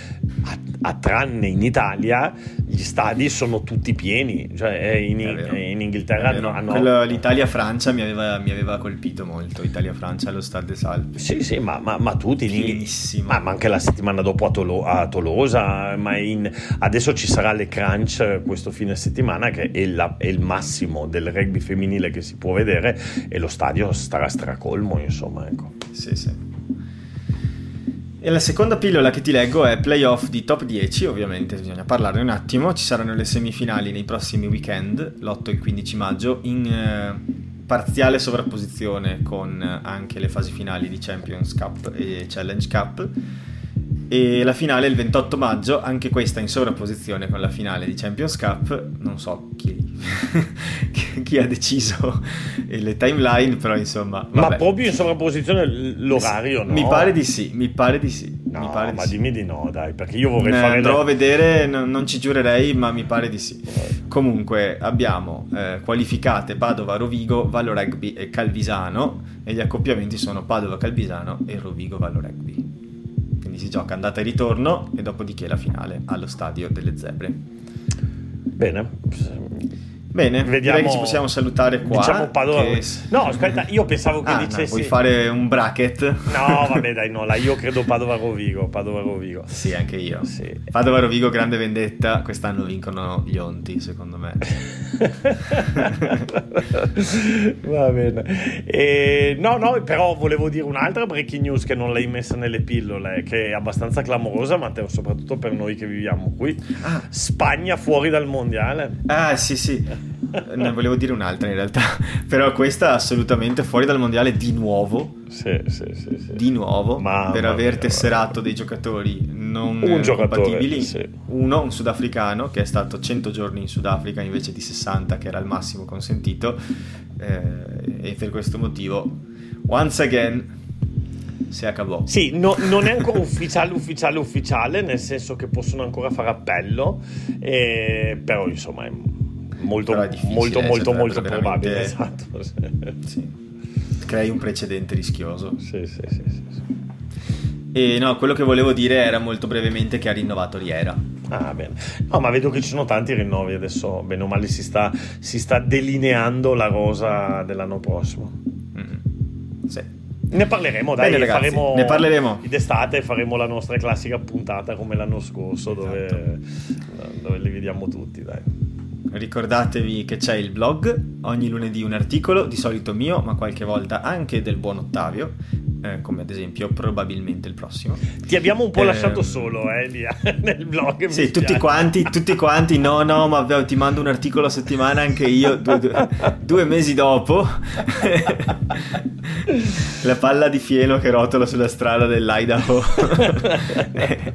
a, a tranne in Italia gli stadi sono tutti pieni, cioè in, in Inghilterra hanno, hanno... Quello, l'Italia-Francia mi aveva, mi aveva colpito molto, Italia-Francia allo Stade des Alpes, sì sì, ma, ma, ma tutti pienissimo, ma, ma anche la settimana dopo a, Tolo, a Tolosa, ma in, adesso ci sarà le Crunch questo fine settimana, che è, la, è il massimo del rugby femminile che si può vedere, e lo stadio starà stracolmo, insomma, ecco. Sì sì. E la seconda pillola che ti leggo è playoff di top dieci, ovviamente bisogna parlarne un attimo. Ci saranno le semifinali nei prossimi weekend, l'otto e il quindici maggio, in eh, parziale sovrapposizione con eh, anche le fasi finali di Champions Cup e Challenge Cup. E la finale il ventotto maggio, anche questa in sovrapposizione con la finale di Champions Cup. Non so chi, chi ha deciso le timeline, però insomma vabbè. Ma proprio in sovrapposizione l'orario, no? Mi pare di sì, mi pare di sì. No, mi pare di ma sì. Dimmi di no, dai, perché io vorrei ne fare... Andrò le... a vedere, no, non ci giurerei, ma mi pare di sì. Comunque abbiamo eh, qualificate Padova, Rovigo, Vallo Rugby e Calvisano, e gli accoppiamenti sono Padova, Calvisano e Rovigo, Vallo Rugby. Quindi si gioca andata e ritorno e dopodiché la finale allo Stadio delle Zebre. Bene. Bene, vediamo... direi che ci possiamo salutare qua. Diciamo Padova. Che... No, aspetta, io pensavo che ah, dicessi... No, vuoi fare un bracket? No, vabbè, dai, no, là, io credo Padova Rovigo, Padova Rovigo. Sì, anche io. Sì. Padova Rovigo, grande vendetta, quest'anno vincono gli onti, secondo me. Va bene. E... No, no, però volevo dire un'altra breaking news che non l'hai messa nelle pillole, che è abbastanza clamorosa, Matteo, soprattutto per noi che viviamo qui. Ah. Spagna fuori dal mondiale. Ah, sì, sì. Ne volevo dire un'altra in realtà, però questa è assolutamente fuori dal mondiale di nuovo. Sì, sì, sì, sì. Di nuovo. Mamma per aver mia, tesserato dei giocatori non un compatibili. Sì. Uno, un sudafricano che è stato cento giorni in Sudafrica invece di sessanta che era il massimo consentito, eh, e per questo motivo once again si acabò. Sì, no, non è ancora ufficiale ufficiale ufficiale, nel senso che possono ancora fare appello, eh, però insomma è molto molto eh, molto molto probabile, esatto, sì. Crei un precedente rischioso. Sì, sì, sì, sì, sì. E no, quello che volevo dire era molto brevemente che ha rinnovato Riera. Ah, bene. No, ma vedo che ci sono tanti rinnovi adesso, bene o male si sta si sta delineando la rosa dell'anno prossimo. Mm-hmm. Sì. Ne parleremo, dai, bene, faremo ne parleremo d'estate, faremo la nostra classica puntata come l'anno scorso, dove, esatto, dove li vediamo tutti, dai. Ricordatevi che c'è il blog, ogni lunedì un articolo, di solito mio, ma qualche volta anche del buon Ottavio, eh, come ad esempio probabilmente il prossimo. Ti abbiamo un po' eh, lasciato solo eh, lì, nel blog. Sì, tutti quanti, tutti quanti, no no, ma vabbè, ti mando un articolo a settimana anche io, due, due, due mesi dopo. La palla di fieno che rotola sulla strada dell'Idaho.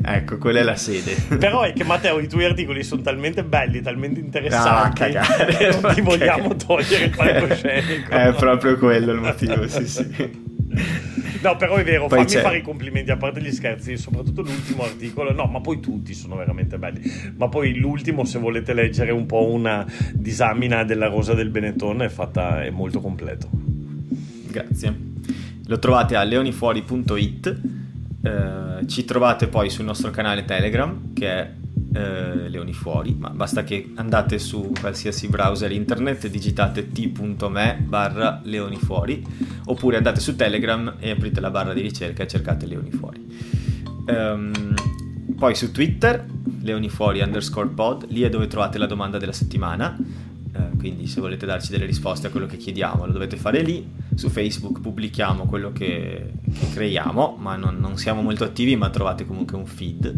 Ecco, quella è la sede. Però è che, Matteo, i tuoi articoli sono talmente belli, talmente interessanti, no, cagare, non ti vogliamo togliere il palcoscenico. È proprio quello il motivo, sì sì. No, però è vero, poi fammi c'è. fare i complimenti, a parte gli scherzi, soprattutto l'ultimo articolo. No, ma poi tutti sono veramente belli. Ma poi l'ultimo, se volete leggere un po' una disamina della rosa del Benetton, è fatta, è molto completo. Grazie. Lo trovate a leonifuori punto it. Eh, ci trovate poi sul nostro canale Telegram, che è eh, Leoni Fuori, ma basta che andate su qualsiasi browser internet e digitate t punto m e barra Leoni Fuori, oppure andate su Telegram e aprite la barra di ricerca e cercate Leoni Fuori. Um, poi su Twitter leonifuori underscore pod, lì è dove trovate la domanda della settimana. Quindi se volete darci delle risposte a quello che chiediamo lo dovete fare lì. Su Facebook pubblichiamo quello che, che creiamo, ma non, non siamo molto attivi, ma trovate comunque un feed.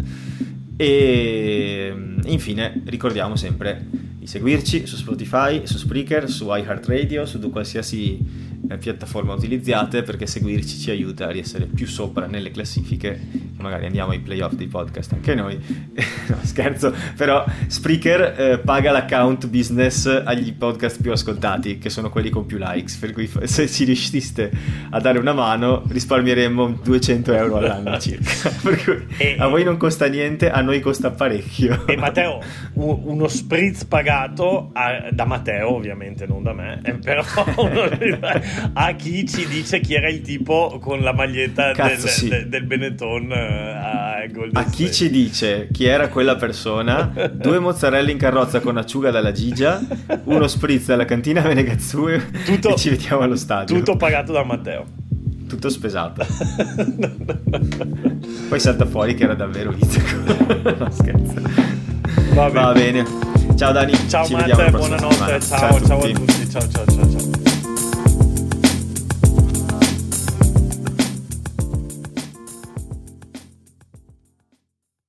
E infine ricordiamo sempre di seguirci su Spotify, su Spreaker, su iHeartRadio, su qualsiasi piattaforma utilizzate, perché seguirci ci aiuta a riessere più sopra nelle classifiche, che magari andiamo ai playoff dei podcast anche noi. No, scherzo, però Spreaker eh, paga l'account business agli podcast più ascoltati, che sono quelli con più likes, per cui se ci riusciste a dare una mano risparmieremmo duecento euro all'anno circa, per cui e, a voi non costa niente, a noi costa parecchio. E Matteo, uno spritz pagato a, da Matteo ovviamente, non da me, però uno... a chi ci dice chi era il tipo con la maglietta Cazzo, del, sì. de, del Benetton a Golden State. Chi ci dice chi era quella persona, due mozzarelle in carrozza con acciuga dalla Gigia, uno spritz alla cantina Menegazzue, tutto, e ci vediamo allo stadio. Tutto pagato da Matteo, tutto spesato. No, no, no. Poi salta fuori che era davvero Izakor. No, scherzo. Va bene. Va bene, ciao Dani, ciao Matteo, buonanotte, ciao, ciao a tutti, ciao ciao ciao ciao.